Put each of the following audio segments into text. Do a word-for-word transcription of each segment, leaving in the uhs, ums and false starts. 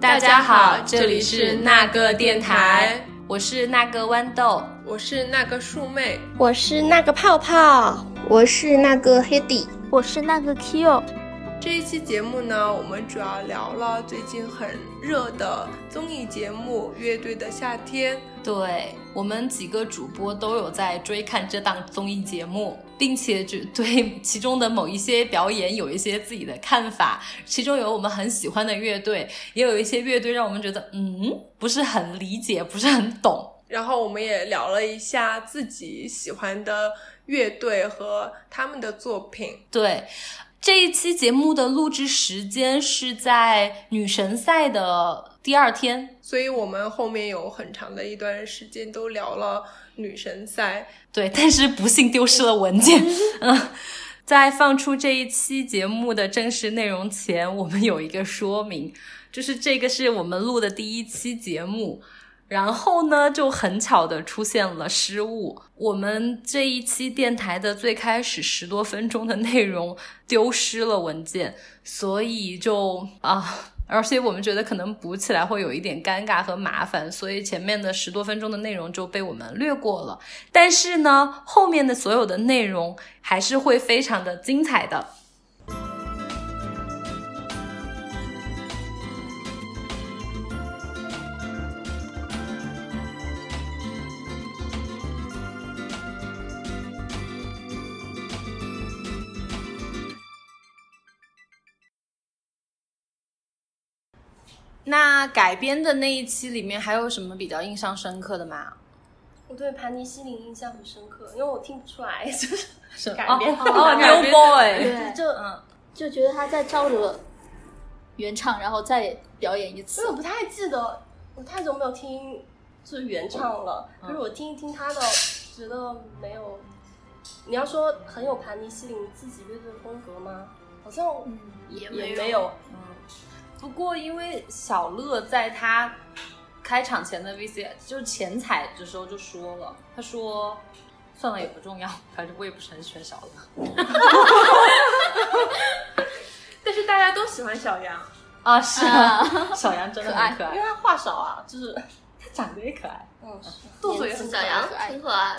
大家好，这里是那个电台，我是那个豌豆，我是那个树妹，我是那个泡泡，我是那个黑底，我是那个 Q。 这一期节目呢，我们主要聊了最近很热的综艺节目《乐队的夏天》。对，我们几个主播都有在追看这档综艺节目，并且只对其中的某一些表演有一些自己的看法，其中有我们很喜欢的乐队，也有一些乐队让我们觉得嗯不是很理解，不是很懂。然后我们也聊了一下自己喜欢的乐队和他们的作品。对，这一期节目的录制时间是在女神赛的第二天，所以我们后面有很长的一段时间都聊了女神赛。对，但是不幸丢失了文件。嗯，在放出这一期节目的正式内容前，我们有一个说明，就是这个是我们录的第一期节目，然后呢就很巧的出现了失误，我们这一期电台的最开始十多分钟的内容丢失了文件，所以就啊。而且我们觉得可能补起来会有一点尴尬和麻烦，所以前面的十多分钟的内容就被我们略过了。但是呢，后面的所有的内容还是会非常的精彩的。那改编的那一期里面还有什么比较印象深刻的吗？我对盘尼西林印象很深刻，因为我听不出来就是改编的。哦 ，New Boy， 就嗯，就觉得他在照着原唱，然后再表演一次。因为我不太记得，我太久没有听就是原唱了，可是我听一听他的，觉得没有。你要说很有盘尼西林自己乐队的风格吗？好像也没有，嗯。不过因为小乐在他开场前的 V C 就是前采的时候就说了，他说算了也不重要，反正我也不是很喜欢小乐。但是大家都喜欢小杨啊。是啊，小杨真的很可爱，因为他话少啊，就是他长得也可爱，嗯，动作也很可爱，很可爱。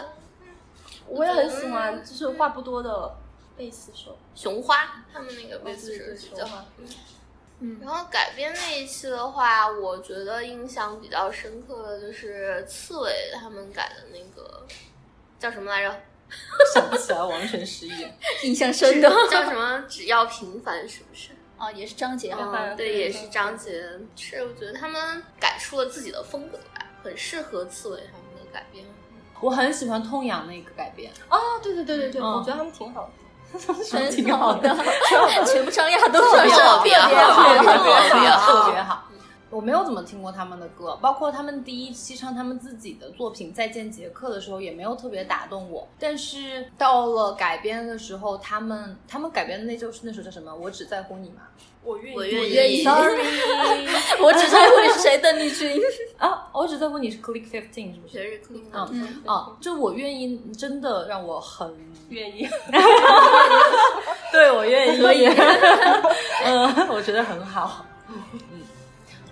我也很喜欢就是话不多的贝斯手熊花，他们那个贝斯手比较好。嗯、然后改编那一期的话，我觉得印象比较深刻的就是刺猬他们改的那个叫什么来着，想不起来，完全失忆。印象深的叫什么？只要平凡，是不是？哦，也是张杰。嗯、对，也是张杰。是，我觉得他们改出了自己的风格来，很适合刺猬他们的改编。我很喜欢痛痒那个改编。哦，对对对对对，嗯、我觉得他们挺好的。挺好的，全部张亚都特别好，特别好，特别好。我没有怎么听过他们的歌，包括他们第一期唱他们自己的作品《再见杰克》的时候，也没有特别打动我。但是到了改编的时候，他们他们改编的那就是那首叫什么？我只在乎你嘛。我愿意，我愿意。Sorry， 我只在乎你是谁？邓丽君啊，我只在乎你是 Click 十五 是不是？谁是 Click 啊？嗯啊，就我愿意，真的让我很愿意。对，我愿意，可以。嗯，我觉得很好。嗯。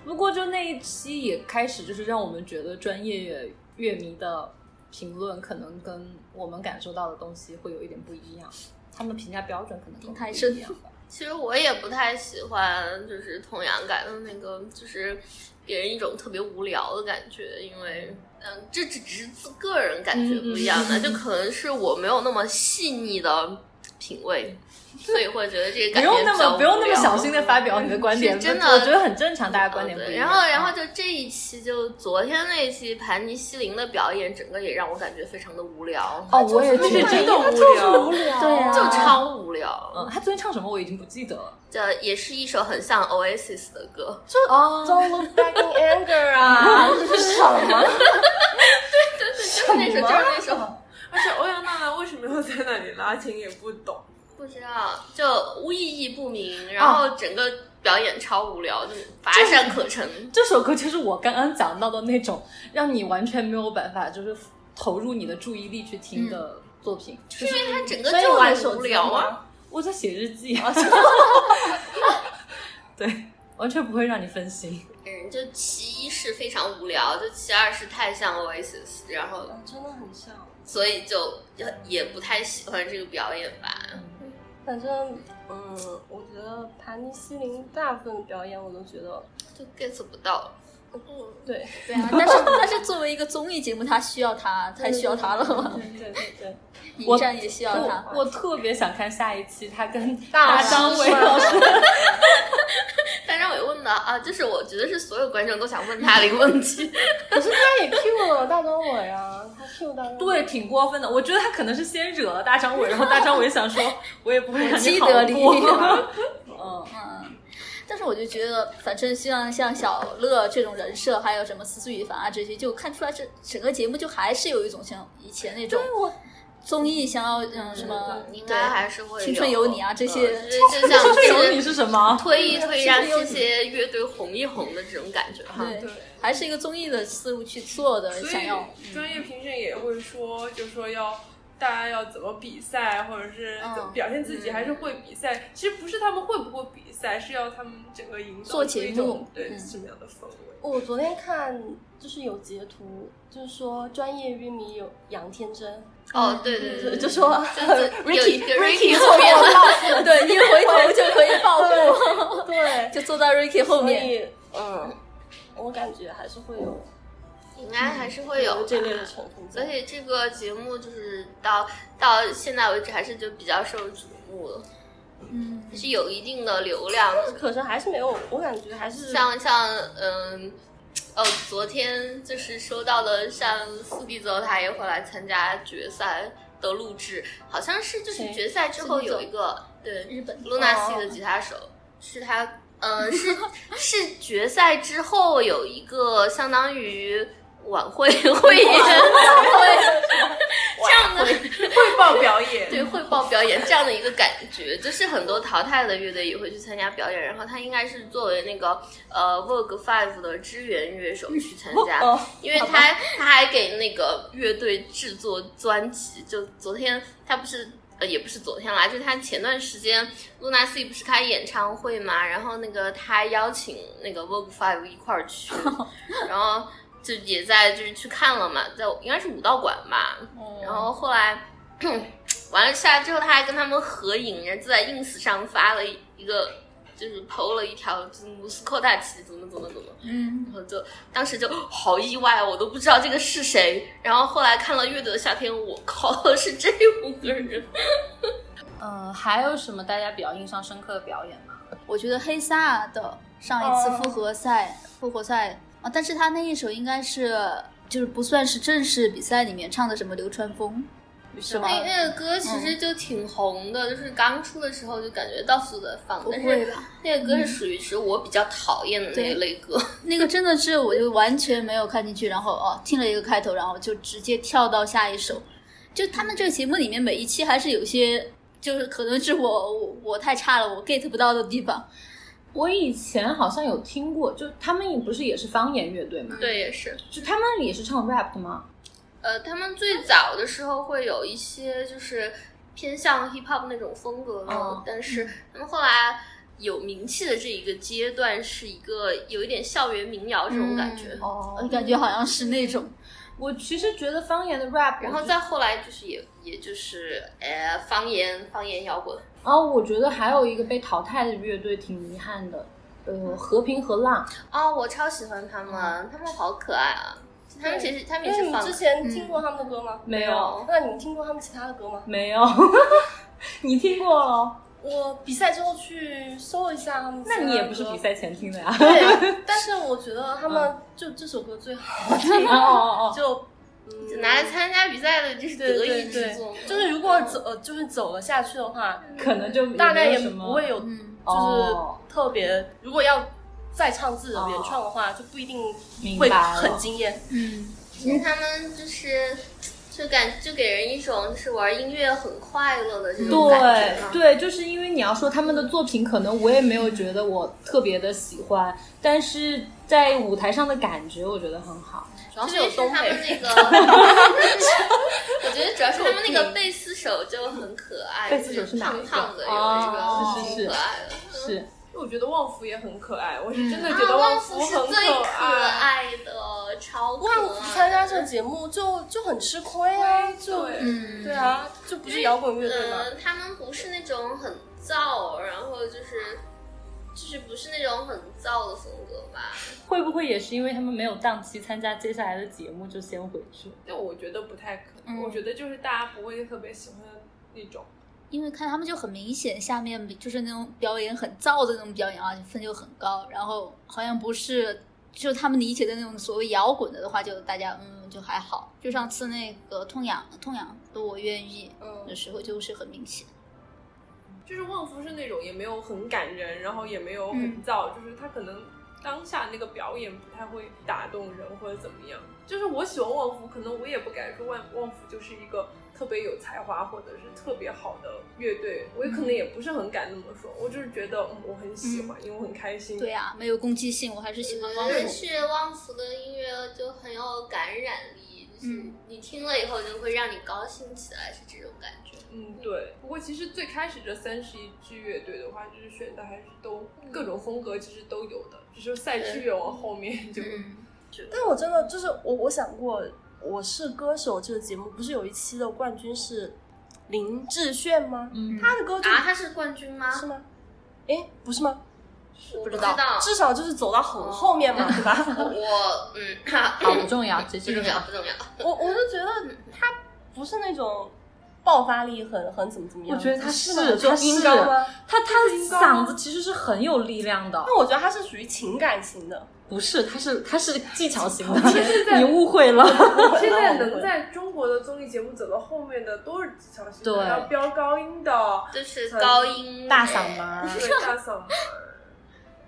不过就那一期也开始就是让我们觉得专业乐迷的评论可能跟我们感受到的东西会有一点不一样，他们评价标准可能不太一样吧。其实我也不太喜欢就是同样改的那个，就是给人一种特别无聊的感觉，因为嗯，这只只是个人感觉不一样的，嗯、就可能是我没有那么细腻的品味，所以会觉得这个感觉比较无聊。不用那么不用那么小心的发表你的观点，真的我觉得很正常，大家观点不一样。然后然后就这一期，就昨天那一期盘尼西林的表演，整个也让我感觉非常的无聊。哦，我也觉得真的无聊，对啊，就超无聊。嗯，他昨天唱什么我已经不记得了，这也是一首很像 Oasis 的歌，就 Don't Look Back in Anger 啊，这是什么？对对对，就是那首，就是那首。而且欧阳娜娜为什么要在那里拉琴也不懂，不知道，就意义不明，然后整个表演超无聊，就乏善可陈。这首歌就是我刚刚讲到的那种让你完全没有办法就是投入你的注意力去听的作品，嗯就是、因为它整个就很无聊啊。我在写日记啊。对，完全不会让你分心。嗯，人，就其一是非常无聊，就其二是太像 Oasis， 然后、啊、真的很像，所以就也不太喜欢这个表演吧。嗯、反正嗯，我觉得盘尼西林大部分的表演我都觉得就 get 不到。嗯，对对啊，但是但是作为一个综艺节目，他需要他，太需要他了嘛。对对 对, 对，影战也需要他。我, 我特别想看下一期他跟大张伟老师。大张伟问的啊，就是我觉得是所有观众都想问他的一个问题。可是他也 Q 了大张伟啊，他 Q 大张伟。对，挺过分的。我觉得他可能是先惹了大张伟，然后大张伟想说，我也不会让你好过。嗯嗯。但是我就觉得反正像像小乐这种人设还有什么思思雨凡啊这些，就看出来这整个节目就还是有一种像以前那种综艺想要嗯什么应该还是会青春有你啊这些、嗯、就像青春有你是什么推一推让这些乐队红一红的这种感觉哈，对，还是一个综艺的思路去做的，想要专业评审也会说就说要大家要怎么比赛，或者是怎么表现自己，还是会比赛、嗯、其实不是他们会不会比赛，是要他们整个营造出一种对、嗯、什么样的氛围。我昨天看就是有截图，就是说专业乐迷有杨天真，哦对对 对, 对，就说 Ricky Ricky 后面了，对，一回头就可以爆破， 对, 对就坐在 Ricky 后面。嗯，我感觉还是会有，应该还是会有、嗯、这类的成分，所以这个节目就是到到现在为止还是就比较受瞩目了，嗯，是有一定的流量，可是还是没有，我感觉还是像像嗯哦，昨天就是收到了像Subizo他也会来参加决赛的录制，好像是就是决赛之后有一个对日本 Luna Sea 的吉他手、哦、是他嗯是是决赛之后有一个相当于。晚会会演这样的汇报表演，对，汇报表演这样的一个感觉，就是很多淘汰的乐队也会去参加表演，然后他应该是作为那个呃 Vogue 五 的支援乐手去参加，嗯哦、因为他他还给那个乐队制作专辑，就昨天他不是。呃，也不是昨天啦，就是他前段时间 Luna Sea 不是开演唱会嘛，然后那个他邀请那个 Vogue 五 一块儿去，然后就也在就是去看了嘛，在应该是武道馆吧，然后后来完了下来之后，他还跟他们合影，然后就在 ins 上发了一个，就是po了一条就是莫斯科大旗怎么怎么怎么，嗯，然后就当时就好意外，我都不知道这个是谁，然后后来看了乐队的夏天，我靠，是这五个人。呃，还有什么大家比较印象深刻的表演吗？我觉得黑撒的上一次复活赛、哦、复活赛啊，但是他那一首应该是就是不算是正式比赛里面唱的什么流川枫是吗？那个歌其实就挺红的、嗯、就是刚出的时候就感觉到处在放，但是那个歌是属于是我比较讨厌的那一类歌、嗯、那个真的是我就完全没有看进去，然后哦听了一个开头，然后就直接跳到下一首。就他们这个节目里面每一期还是有些就是可能是我 我, 我太差了我 get 不到的地方。我以前好像有听过，就他们不是也是方言乐队吗？对，也是，就他们也是唱 rap 的吗？呃，他们最早的时候会有一些就是偏向 hip hop 那种风格的、哦，但是他们后来有名气的这一个阶段是一个有一点校园民谣这种感觉、嗯、哦，感觉好像是那种。我其实觉得方言的 rap， 然后再后来就是也也就是呃方言方言摇滚。哦，我觉得还有一个被淘汰的乐队挺遗憾的，呃，和平和浪。哦，我超喜欢他们，嗯、他们好可爱啊。他们其实，他们也是放。你之前听过他们的歌吗？嗯、没有。那你听过他们其他的歌吗？没有。你听过了？我比赛之后去搜一下他们其他的歌。那你也不是比赛前听的呀？对，但是我觉得他们就这首歌最好听。哦哦哦！就。拿来参加比赛的就是得意之作，就是如果走、嗯、就是走了下去的话，可能就大概也不会有，就是特别、嗯、如果要再唱自己的原创的话、哦，就不一定会很惊艳。嗯，其实他们就是就感就给人一种就是玩音乐很快乐的这种感觉、啊。对对，就是因为你要说他们的作品，可能我也没有觉得我特别的喜欢，但是在舞台上的感觉，我觉得很好。主要是有东北，那个、我觉得主要是他们那个贝斯手就很可爱，贝斯手是胖胖的，有那个、哦、是是是，可爱的。是，我觉得旺福也很可爱，我是真的觉得旺福很可爱。嗯啊、旺福是最可爱的，超可爱的。旺福参加这节目就就很吃亏啊，就对、嗯、对啊，就不是摇滚乐队嘛、呃。他们不是那种很燥，然后就是就是不是那种很燥的风格吧？会不会也是因为他们没有档期参加接下来的节目就先回去？但我觉得不太可能、嗯，我觉得就是大家不会特别喜欢那种。因为看他们就很明显，下面就是那种表演很燥的那种表演啊，分就很高。然后好像不是就他们理解的那种所谓摇滚的的话，就大家嗯就还好。就上次那个痛痒痛痒的我愿意的时候，就是很明显。嗯、就是旺夫是那种也没有很感人，然后也没有很燥、嗯，就是他可能当下那个表演不太会打动人或者怎么样。就是我喜欢旺夫，可能我也不敢说旺旺夫就是一个。特别有才华或者是特别好的乐队，我也可能也不是很敢那么说，我就是觉得我很喜欢、嗯、因为我很开心。对啊，没有攻击性，我还是喜欢旺福。但是旺福的音乐就很有感染力，就是你听了以后就会让你高兴起来，是这种感觉。嗯，对。不过其实最开始这三十一支乐队的话，就是选的还是都各种风格其实都有的，只是赛区越往后面就、嗯、但我真的就是我我想过我是歌手这个节目不是有一期的冠军是林志炫吗？嗯，他的歌就啊，他是冠军吗？是吗？哎，不是吗？我不知道，至少就是走到很后面嘛，哦、对吧？我嗯，好不重要，这不重要，不重要。我我就觉得他不是那种爆发力很很怎么怎么样，我觉得他是他是他他嗓子其实是很有力量的，但我觉得他是属于情感型的。不是，他是他是技巧型的，你误会了。现在能在中国的综艺节目走到后面的都是技巧型的，要飙高音的，就是高音大嗓门，对大嗓门。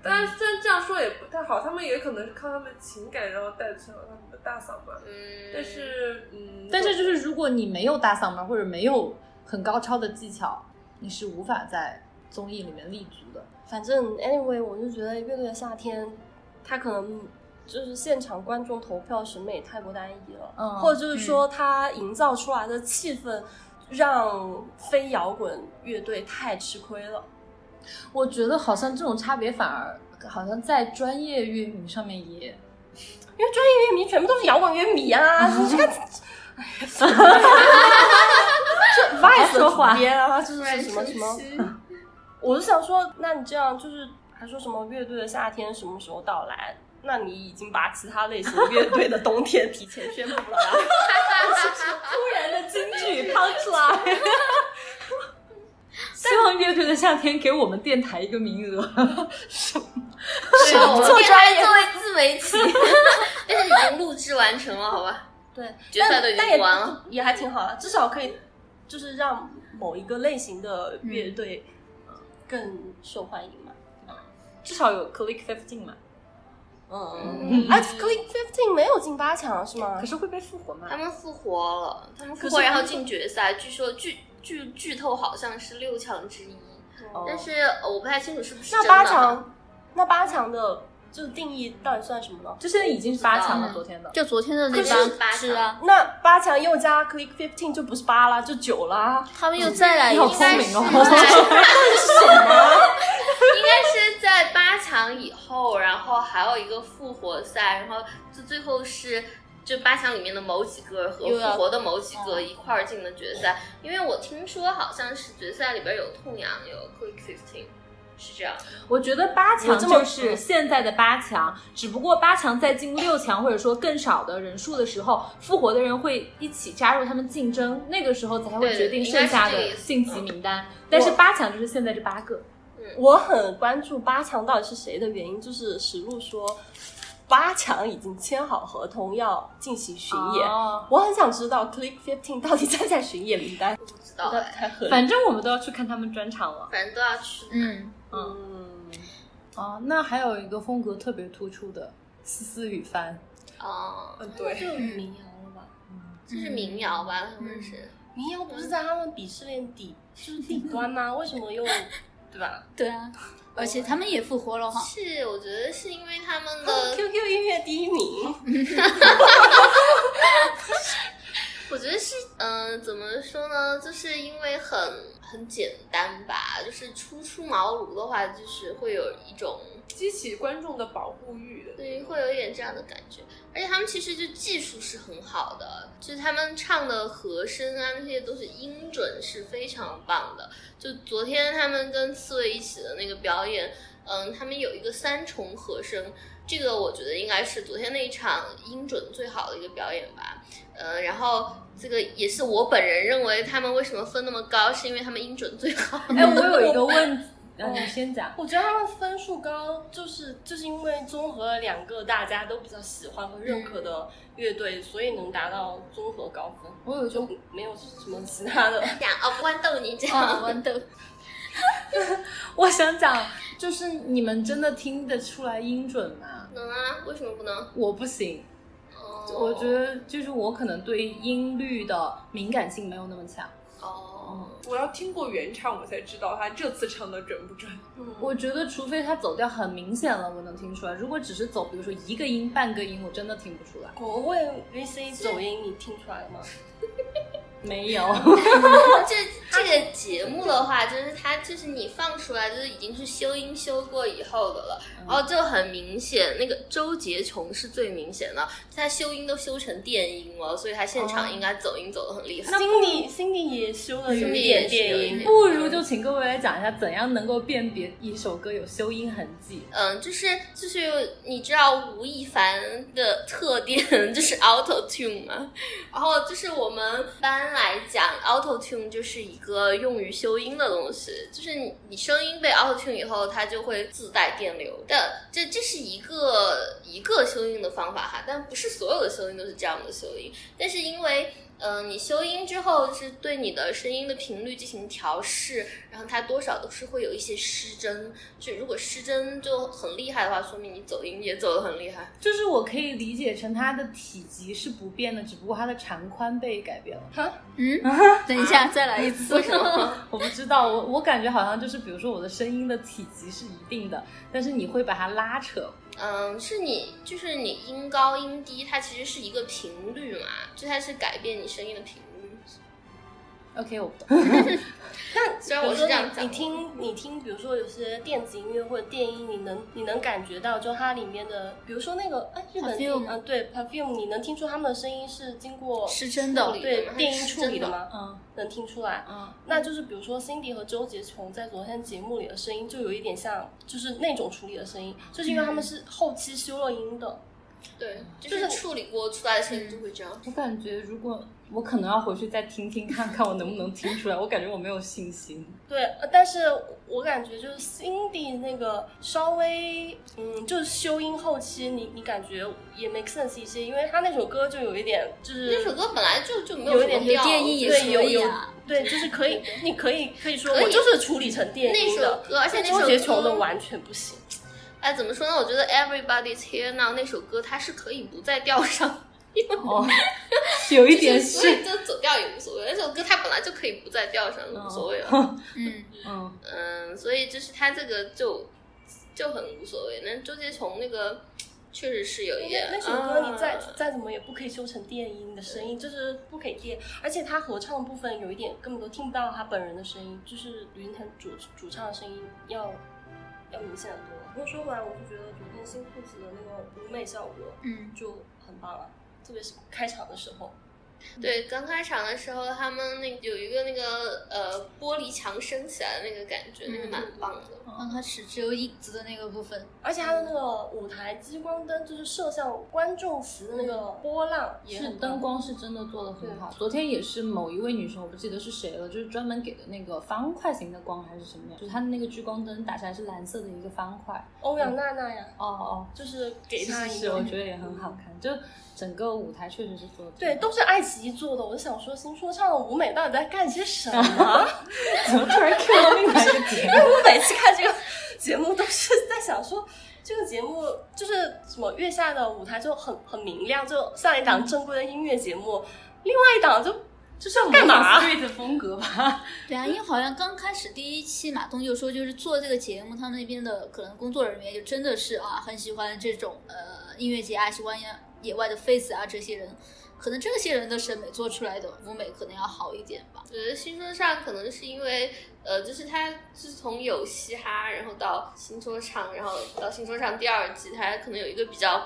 但是这样说也不太好，他们也可能是靠他们情感然后带出他们的大嗓门。嗯，但是嗯，但是就是如果你没有大嗓门或者没有很高超的技巧，你是无法在综艺里面立足的。反正 anyway， 我就觉得乐队的夏天。他可能就是现场观众投票审美太过单一了、嗯、或者就是说他营造出来的气氛让非摇滚乐队太吃亏了。我觉得好像这种差别反而好像在专业乐迷上面也，因为专业乐迷全部都是摇滚乐迷啊，你这个这 Vice 说话啊，这是什么什么？我就想说，那你这样就是。他说什么乐队的夏天什么时候到来？那你已经把其他类型乐队的冬天提前宣布了。突然的金句抛出来。希望乐队的夏天给我们电台一个名额。什么？对，我们电台作为自媒体，但是已经录制完成了，好吧？对，决赛都已经完了，也还挺好的，至少可以就是让某一个类型的乐队更受欢迎嘛。至少有 Click 十五 嘛，嗯，哎、嗯啊、，Click 十五 没有进八强是吗？可是会被复活吗？他们复活了，他们复活然后进决赛，据说剧剧剧透好像是六强之一、哦，但是我不太清楚是不是真的。那八强，那八强的就定义到底算什么呢？就现在已经是八强了，昨天的就昨天的那张八是啊，那八强又加 Click 十五 就不是八了，就九了。他们又再来一次，好聪明哦！是什么？应该是在八强以后，然后还有一个复活赛，然后就最后是就八强里面的某几个和复活的某几个一块儿进的决赛、嗯。因为我听说好像是决赛里边有痛痒，有 Click 十五，是这样。我觉得八强就是现在的八强，只不过八强在进六强或者说更少的人数的时候，复活的人会一起加入他们竞争，那个时候才会决定剩下的晋级名单。嗯、但是八强就是现在这八个。我很关注八强到底是谁的原因，就是石路说八强已经签好合同要进行巡演，哦、我很想知道 Click 十五 到底在在巡演名单，不知道、哎，反正我们都要去看他们专场了，反正都要去，嗯嗯，哦、嗯，那还有一个风格特别突出的思思雨帆，哦，对，就民谣了吧，就、嗯、是民谣吧，他们是民谣，不是在他们鄙视链底就是底端吗？为什么又？对吧？对啊，而且他们也复活了哈。是，我觉得是因为他们的、哦、Q Q 音乐第一名。我觉得是，嗯、呃，怎么说呢？就是因为很很简单吧，就是初出茅庐的话，就是会有一种激起观众的保护欲的，对，会有一点这样的感觉。而且他们其实就技术是很好的，就是他们唱的和声啊那些都是音准是非常棒的。就昨天他们跟刺猬一起的那个表演，嗯，他们有一个三重和声。这个我觉得应该是昨天那一场音准最好的一个表演吧，呃，然后这个也是我本人认为他们为什么分那么高，是因为他们音准最好。哎，我有一个问题，呃、你先讲。我觉得他们分数高，就是就是因为综合了两个大家都比较喜欢和认可的乐队，嗯、所以能达到综合高分。我有就没有什么其他的讲哦，豌豆你讲哦，豌豆。我想讲，就是你们真的听得出来音准吗？能啊，为什么不能？我不行， oh. 我觉得就是我可能对音律的敏感性没有那么强。哦、oh. ，我要听过原唱，我才知道他这次唱的准不准。嗯、我觉得除非他走调很明显了，我能听出来。如果只是走，比如说一个音、半个音，我真的听不出来。国卫 V C 走音，你听出来了吗？没有这这个节目的话，就是它就是你放出来就是已经是修音修过以后的了，然后就很明显那个周杰琼是最明显的，他修音都修成电音了，所以他现场应该走音走得很厉害。Cindy Cindy 也修了有一点电音，不如就请各位来讲一下怎样能够辨别一首歌有修音痕迹。嗯，就是就是你知道吴亦凡的特点就是 auto tune 嘛，然后就是我们班来讲 auto tune 就是一个用于修音的东西，就是你你声音被 auto tune 以后，它就会自带电流的。这这是一个一个修音的方法哈，但不是所有的修音都是这样的修音。但是因为嗯、呃，你修音之后就是对你的声音的频率进行调试，然后它多少都是会有一些失真，就如果失真就很厉害的话，说明你走音也走得很厉害。就是我可以理解成它的体积是不变的，只不过它的长宽被改变了。哈，嗯，等一下、啊、再来一次。为什么？我不知道，我我感觉好像就是比如说我的声音的体积是一定的，但是你会把它拉扯。嗯，是你就是你音高音低，它其实是一个频率嘛，就它是改变你声音的频率。OK， 我不懂。但虽然我是这样讲，你听你听，比如说有些电子音乐或者电音，你能你能感觉到，就它里面的，比如说那个哎，日本嗯、啊、对 Perfume， 你能听出他们的声音是经过是真的对电音处理的吗？嗯，能听出来。嗯，那就是比如说 Cindy 和周杰琼在昨天节目里的声音，就有一点像就是那种处理的声音，就是因为他们是后期修了音的。嗯对，就是处理过出来的声音就会这样。我感觉如果我可能要回去再听听看看我能不能听出来，我感觉我没有信心。对，但是我感觉就是 Cindy 那个稍微嗯，就是修音后期你你感觉也 make sense 一些，因为他那首歌就有一点就是那首歌本来就就没有什么调，有一点电音也可以啊，对，就是可以，你可以可以说可以我就是处理成电音的那首歌，而且那首歌周杰琼的完全不行。哎，怎么说呢？我觉得 Everybody's Here Now 那首歌它是可以不在调上，哦，有一点是，就是、所以就走调也无所谓。那首歌它本来就可以不在调上，无所谓了。哦、嗯嗯嗯，所以就是它这个就就很无所谓。那周杰琼那个确实是有一点，那首歌你再、啊、再怎么也不可以修成电音的声音，就是不可以电。而且他合唱的部分有一点根本都听不到他本人的声音，就是云腾主主唱的声音要要明显很多。不过说回来，我就觉得昨天新裤子的那个舞美效果，嗯，就很棒了，特别是开场的时候。对，刚开场的时候，他们那有一个那个呃玻璃墙升起来的那个感觉，嗯、那个蛮棒的。嗯，它只只有影子的那个部分，而且它的那个舞台激光灯就是射向观众席的那个波浪也很棒，是灯光是真的做得很好。昨天也是某一位女生，我不记得是谁了，就是专门给的那个方块型的光还是什么样，就是它的那个聚光灯打下来是蓝色的一个方块。欧阳娜娜呀，哦哦，就是给她一个，是是是，我觉得也很好看，就。整个舞台确实是做的，对，都是爱奇艺做的。我想说，新说唱的舞美到底在干些什么？怎么突然 Q 到另外一个节目？因为我每次看这个节目，都是在想说，这个节目就是什么月下的舞台就很很明亮，就像一档正规的音乐节目，另外一档就就是干嘛？对的风格吧。对啊，因为好像刚开始第一期马东就说，就是做这个节目，他们那边的可能工作人员就真的是啊，很喜欢这种呃音乐节啊，喜欢呀。野外的 face 啊，这些人可能这些人的审美做出来的舞美可能要好一点吧。我觉得新说唱可能是因为呃，就是他自从有嘻哈然后到新说唱，然后到新说唱第二季，他可能有一个比较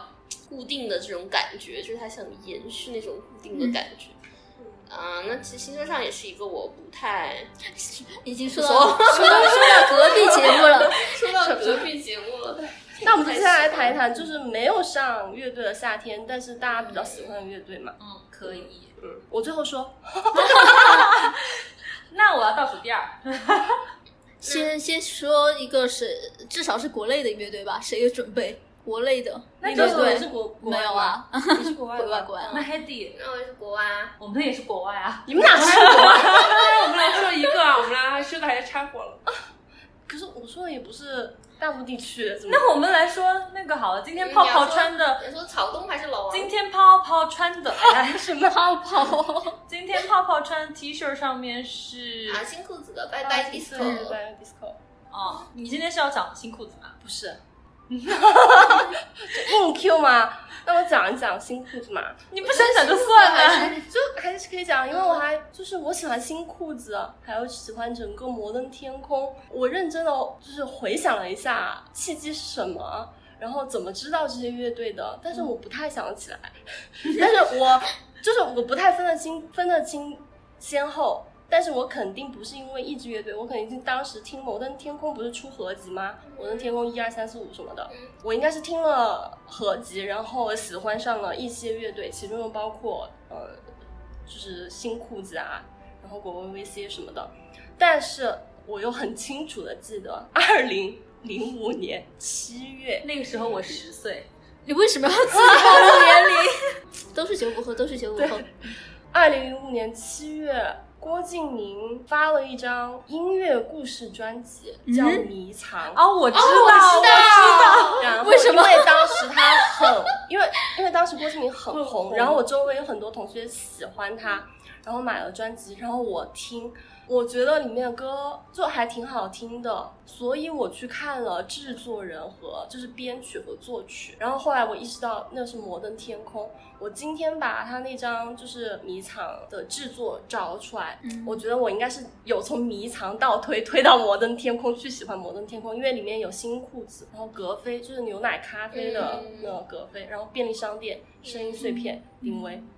固定的这种感觉，就是他想延续那种固定的感觉。嗯啊、uh, ，那其实新说唱也是一个我不太已经说到说 到, 说到隔壁节目了，说到隔壁节目了。那我们接下来谈一谈，就是没有上乐队的夏天，但是大家比较喜欢的乐队嘛？嗯，可以。嗯，我最后说，那我要倒数第二。先先说一个是至少是国内的乐队吧？谁有准备？国内的，那你也是国国外？没有啊，你是国外国外国外。那 Hedy， 那我也是国外啊，我们也是国外啊。你们俩是国外？我们俩说一个啊，我们俩说的还差火了、啊。可是我说的也不是大陆地区的。那我们来说那个好了，今天泡泡穿的，你 说, 说草东还是老王？今天泡泡穿的，哎，什么泡泡？今天泡泡穿的 T 恤上面是啊，新裤子的 Bye Bye Disco， Bye Bye Disco。哦，你今天是要讲新裤子吗？不是。硬Q 吗？那我讲一讲新裤子嘛。你不想讲就算了，就还是可以讲，因为我还就是我喜欢新裤子，还有喜欢整个摩登天空。我认真的就是回想了一下契机是什么，然后怎么知道这些乐队的，但是我不太想起来，但是我就是我不太分得清分得清先后。但是我肯定不是因为一支乐队，我肯定当时听摩登天空不是出合集吗？摩登天空一二三四五什么的，我应该是听了合集，然后喜欢上了一些乐队，其中又包括呃，就是新裤子啊，然后果味 V C 什么的。但是我又很清楚的记得，二零零五年七月，那个时候我十岁。你为什么要自己暴露年龄？都是九五后，都是九五后。二零零五年七月。郭敬明发了一张音乐故事专辑，叫《迷藏》啊、嗯哦，我知道，哦、我知道。然后为什么？因为当时他很，因为因为当时郭敬明很红，然后我周围有很多同学喜欢他，然后买了专辑，然后我听，我觉得里面的歌就还挺好听的，所以我去看了制作人和就是编曲和作曲，然后后来我意识到那是摩登天空。我今天把他那张就是迷藏的制作找出来、嗯、我觉得我应该是有从迷藏倒推推到摩登天空去喜欢摩登天空，因为里面有新裤子，然后格菲就是牛奶咖啡的那个格菲、嗯、然后便利商店声音碎片定位、嗯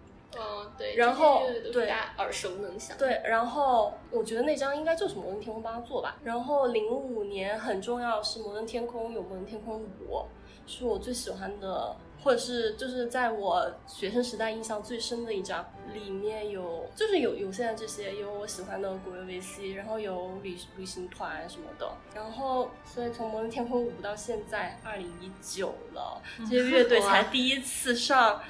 哦，对，然后对耳熟能详。对，然后我觉得那张应该就是摩登天空帮他做吧。然后零五年很重要是摩登天空有摩登天空五，是我最喜欢的，或者是就是在我学生时代印象最深的一张。里面有就是有有现在这些，有我喜欢的国乐 V C， 然后有旅旅行团什么的。然后所以从摩登天空五到现在二零一九了，这些乐队才第一次上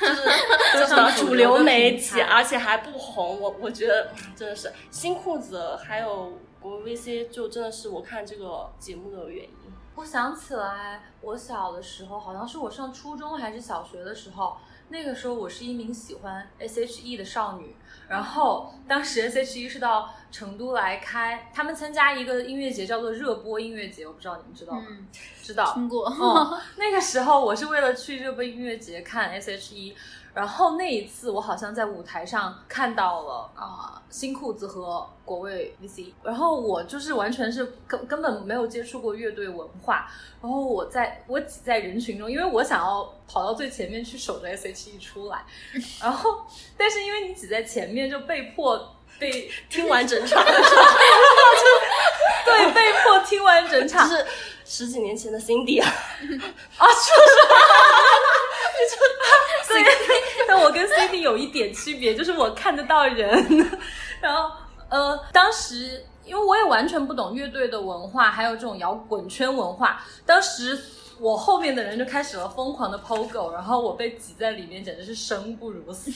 就是就是主流媒体，而且还不红。我我觉得真的是新裤子还有国乐 V C 就真的是我看这个节目的原因。我想起来我小的时候，好像是我上初中还是小学的时候，那个时候我是一名喜欢 S H E 的少女，然后当时 S H E 是到成都来开，他们参加一个音乐节叫做热播音乐节，我不知道你们知道吗？嗯，知道，听过、嗯、那个时候我是为了去热播音乐节看 S H E， 然后那一次我好像在舞台上看到了啊、呃、新裤子和国卫 V C， 然后我就是完全是根根本没有接触过乐队文化，然后我在我挤在人群中，因为我想要跑到最前面去守着 S H E 出来，然后但是因为你挤在前面就被迫被听完整场的时候对，被迫听完整场，就是十几年前的 Cindy 啊啊，就是你知道，但我跟 Cindy 有一点区别，就是我看得到人，然后呃，当时因为我也完全不懂乐队的文化，还有这种摇滚圈文化，当时我后面的人就开始了疯狂的 pogo， 然后我被挤在里面简直是生不如死，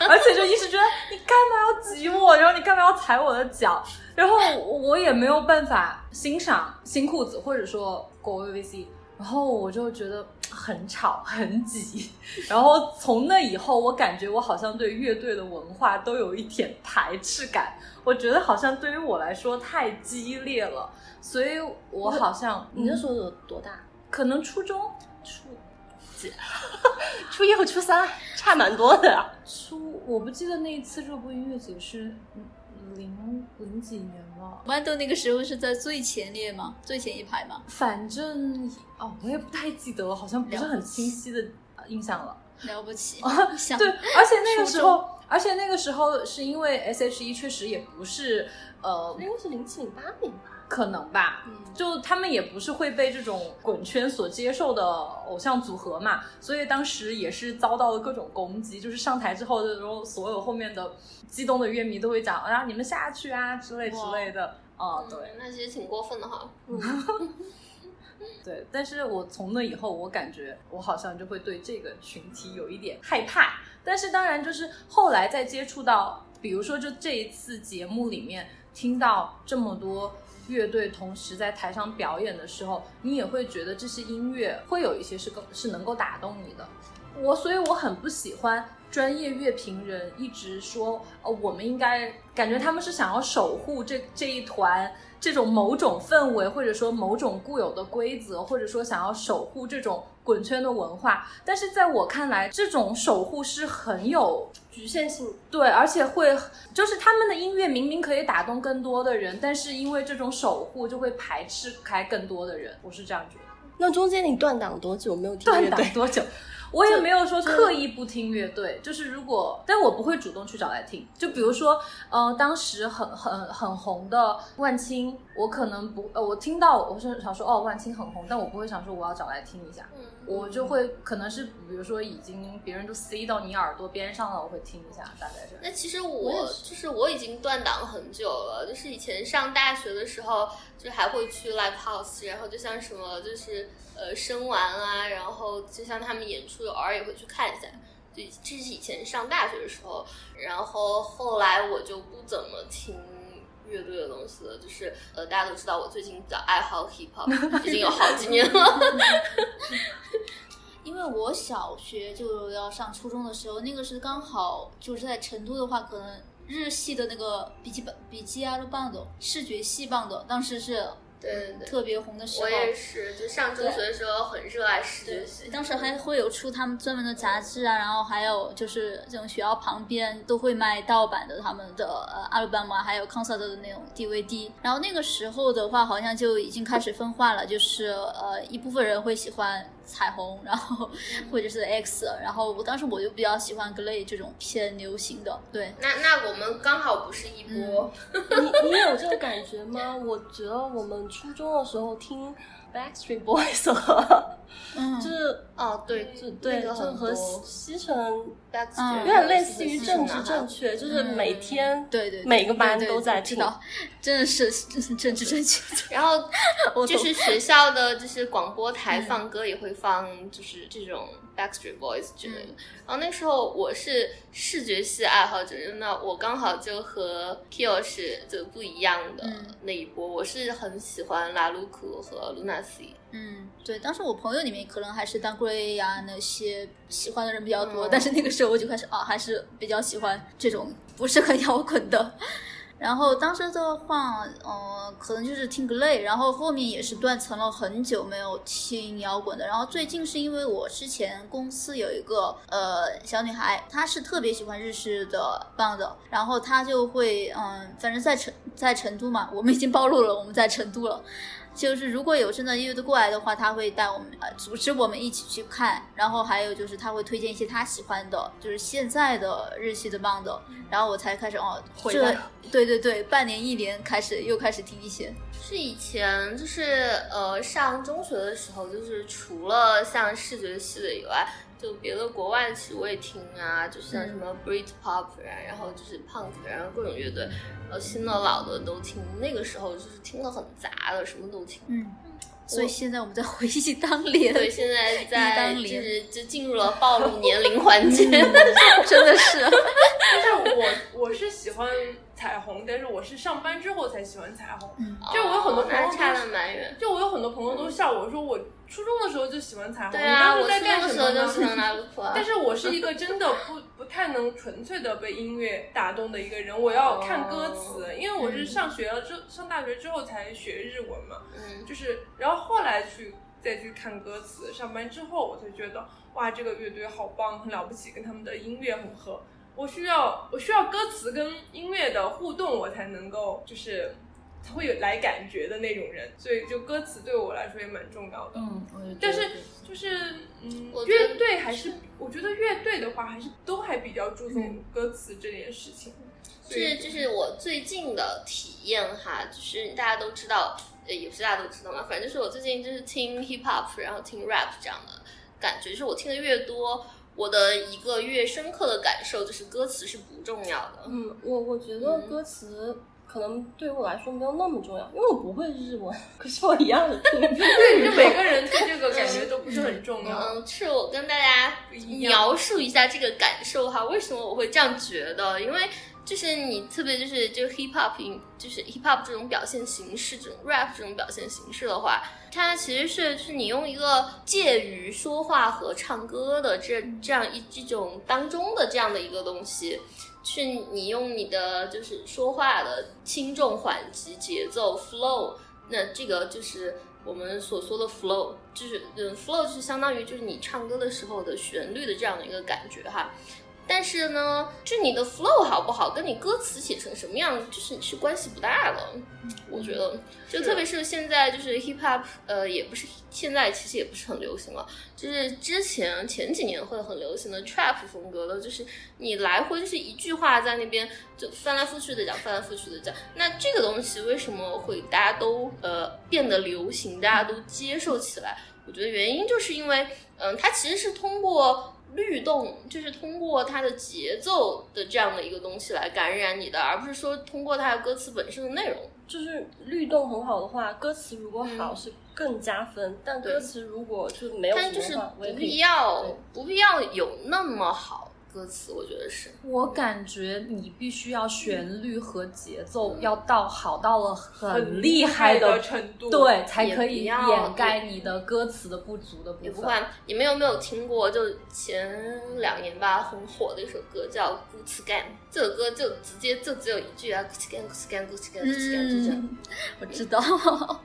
而且就一直觉得你干嘛要挤我，然后你干嘛要踩我的脚，然后我也没有办法欣赏新裤子或者说国卫 V C， 然后我就觉得很吵很挤，然后从那以后我感觉我好像对乐队的文化都有一点排斥感，我觉得好像对于我来说太激烈了，所以我好像你那时候有多大？可能初中初几？初一和初三差蛮多的啊。初我不记得那一次热播音乐节是零零几年了。豌豆那个时候是在最前列吗？最前一排吗？反正哦，我也不太记得了，好像不是很清晰的印象了。了不起，啊、对，而且那个时候，而且那个时候是因为 S H E 确实也不是呃，应该是零七零八年吧。可能吧、嗯、就他们也不是会被这种滚圈所接受的偶像组合嘛，所以当时也是遭到了各种攻击，就是上台之后的时候所有后面的激动的乐迷都会讲啊你们下去啊之类之类的啊、嗯、对、嗯、那其实挺过分的哈、嗯、对，但是我从那以后我感觉我好像就会对这个群体有一点害怕，但是当然就是后来再接触到比如说就这一次节目里面听到这么多乐队同时在台上表演的时候，你也会觉得这些音乐会有一些 是, 是能够打动你的。我所以我很不喜欢专业乐评人一直说、哦、我们应该感觉他们是想要守护 这, 这一团这种某种氛围，或者说某种固有的规则，或者说想要守护这种滚圈的文化，但是在我看来这种守护是很有局限性，对，而且会就是他们的音乐明明可以打动更多的人，但是因为这种守护就会排斥开更多的人，我是这样觉得。那中间你断档多久没有听乐队？断档多久我也没有说刻意不听乐队，就是如果但我不会主动去找来听，就比如说呃，当时很很很红的万青，我可能不呃，我听到我是想说哦万青很红，但我不会想说我要找来听一下，我就会可能是比如说已经别人就塞到你耳朵边上了，我会听一下大概这样。那其实我就是我已经断档很久了，就是以前上大学的时候就还会去 live house， 然后就像什么就是呃生完啊，然后就像他们演出偶尔也会去看一下，就这是以前上大学的时候，然后后来我就不怎么听乐队的东西了，就是呃大家都知道我最近比较爱好 hip hop 已经有好几年了因为我小学就要上初中的时候，那个是刚好就是在成都的话可能日系的那个比基比基亚的棒的视觉系棒的当时是对对对，特别红的时候，我也是，就上中学的时候很热爱视觉系，当时还会有出他们专门的杂志啊，然后还有就是这种学校旁边都会卖盗版的他们的呃阿鲁巴马还有 concert 的那种 D V D， 然后那个时候的话好像就已经开始分化了，就是呃一部分人会喜欢彩虹，然后或者是 X， 然后我当时我就比较喜欢 Glay 这种偏流行的。对，那那我们刚好不是一波、嗯、你, 你有这个感觉吗？我觉得我们初中的时候听 Backstreet Boys 了、嗯、就是哦对对对，就和西城有点类似于政治正确、嗯、就是每天、嗯、对对每个班都在听，真的是政治正确然后就是学校的就是广播台放歌也会放就是这种 Backstreet Boys 之类的、嗯、然后那时候我是视觉系爱好者，那我刚好就和 Kyo 是就不一样的那一波、嗯、我是很喜欢拉鲁库和 Luna Sea。 嗯，对，当时我朋友里面可能还是当 Glay 啊那些喜欢的人比较多、嗯、但是那个时候我就开始啊还是比较喜欢这种不是很摇滚的，然后当时的话，呃，可能就是听 Glay， 然后后面也是断层了很久没有听摇滚的。然后最近是因为我之前公司有一个呃小女孩，她是特别喜欢日式的棒的，然后她就会嗯，反正在成在成都嘛，我们已经暴露了，我们在成都了。就是如果有真的乐队过来的话，他会带我们呃组织我们一起去看，然后还有就是他会推荐一些他喜欢的就是现在的日系的band，然后我才开始哦回来，对对对，半年一年开始又开始听一些。是以前就是呃上中学的时候，就是除了像视觉系的以外，就别的国外其实我也听啊，就是像什么 Britpop 啊，然后就是 Punk， 然后各种乐队，然后新的老的都听。那个时候就是听得很杂的，什么都听。嗯，所以现在我们在回忆当年，对，现在在就是就进入了暴露年龄环节，真的是。但我我是喜欢彩虹，但是我是上班之后才喜欢彩虹。嗯、就我有很多朋友差得蛮远，就我有很多朋友都笑我说我。初中的时候就喜欢彩虹，对啊，你当时在干什么呢？我初中的时候就喜欢拉鲁普，但是我是一个真的不不太能纯粹的被音乐打动的一个人，我要看歌词，哦、因为我是上学了之、嗯、上大学之后才学日文嘛，嗯，就是然后后来去再去看歌词，上班之后我才觉得哇，这个乐队好棒，很了不起，跟他们的音乐很合。我需要我需要歌词跟音乐的互动，我才能够就是才会有来感觉的那种人，所以就歌词对我来说也蛮重要的。嗯，但是就是嗯，乐队还是我觉得乐队的话还是都还比较注重歌词这件事情。这、嗯、就是我最近的体验哈，就是大家都知道，也不是大家都知道嘛，反正就是我最近就是听 hip hop， 然后听 rap 这样的感觉，就是我听的越多。我的一个越深刻的感受就是歌词是不重要的。嗯，我我觉得歌词可能对我来说没有那么重要，因为我不会日文，可是我一样的听。对，就每个人对这个感觉都不是很重要。嗯，是我跟大家描述一下这个感受哈，为什么我会这样觉得？因为就是你特别就是就 hip hop， 就是 hip hop 这种表现形式，这种 rap 这种表现形式的话。它其实是就是你用一个介于说话和唱歌的这这样一这种当中的这样的一个东西，去你用你的就是说话的轻重缓急节奏 flow， 那这个就是我们所说的 flow， 就是嗯 flow 就是相当于就是你唱歌的时候的旋律的这样的一个感觉哈。但是呢，就你的 flow 好不好，跟你歌词写成什么样，就是你是关系不大的。我觉得，就特别是现在，就是 hip hop， 呃，也不是现在其实也不是很流行了，就是之前前几年会很流行的 trap 风格的，就是你来回就是一句话在那边就翻来覆去的讲，翻来覆去的讲。那这个东西为什么会大家都呃变得流行，大家都接受起来？我觉得原因就是因为，嗯、呃，它其实是通过。律动就是通过它的节奏的这样的一个东西来感染你的，而不是说通过它的歌词本身的内容。就是律动很好的话，歌词如果好是更加分，嗯、但歌词如果就没有什么的话，但就是不必要不必要有那么好歌词，我觉得是。我感觉你必须要旋律和节奏要到好到了很厉害 的, 厉害的程度，对，才可以掩盖你的歌词的不足的部分。也不管你们有没有听过，就前两年吧，很火的一首歌叫《Good Scan》，这首歌就直接就只有一句啊 ，Good Scan，Good Scan，Good Scan，Good Scan， 就这样。我知道，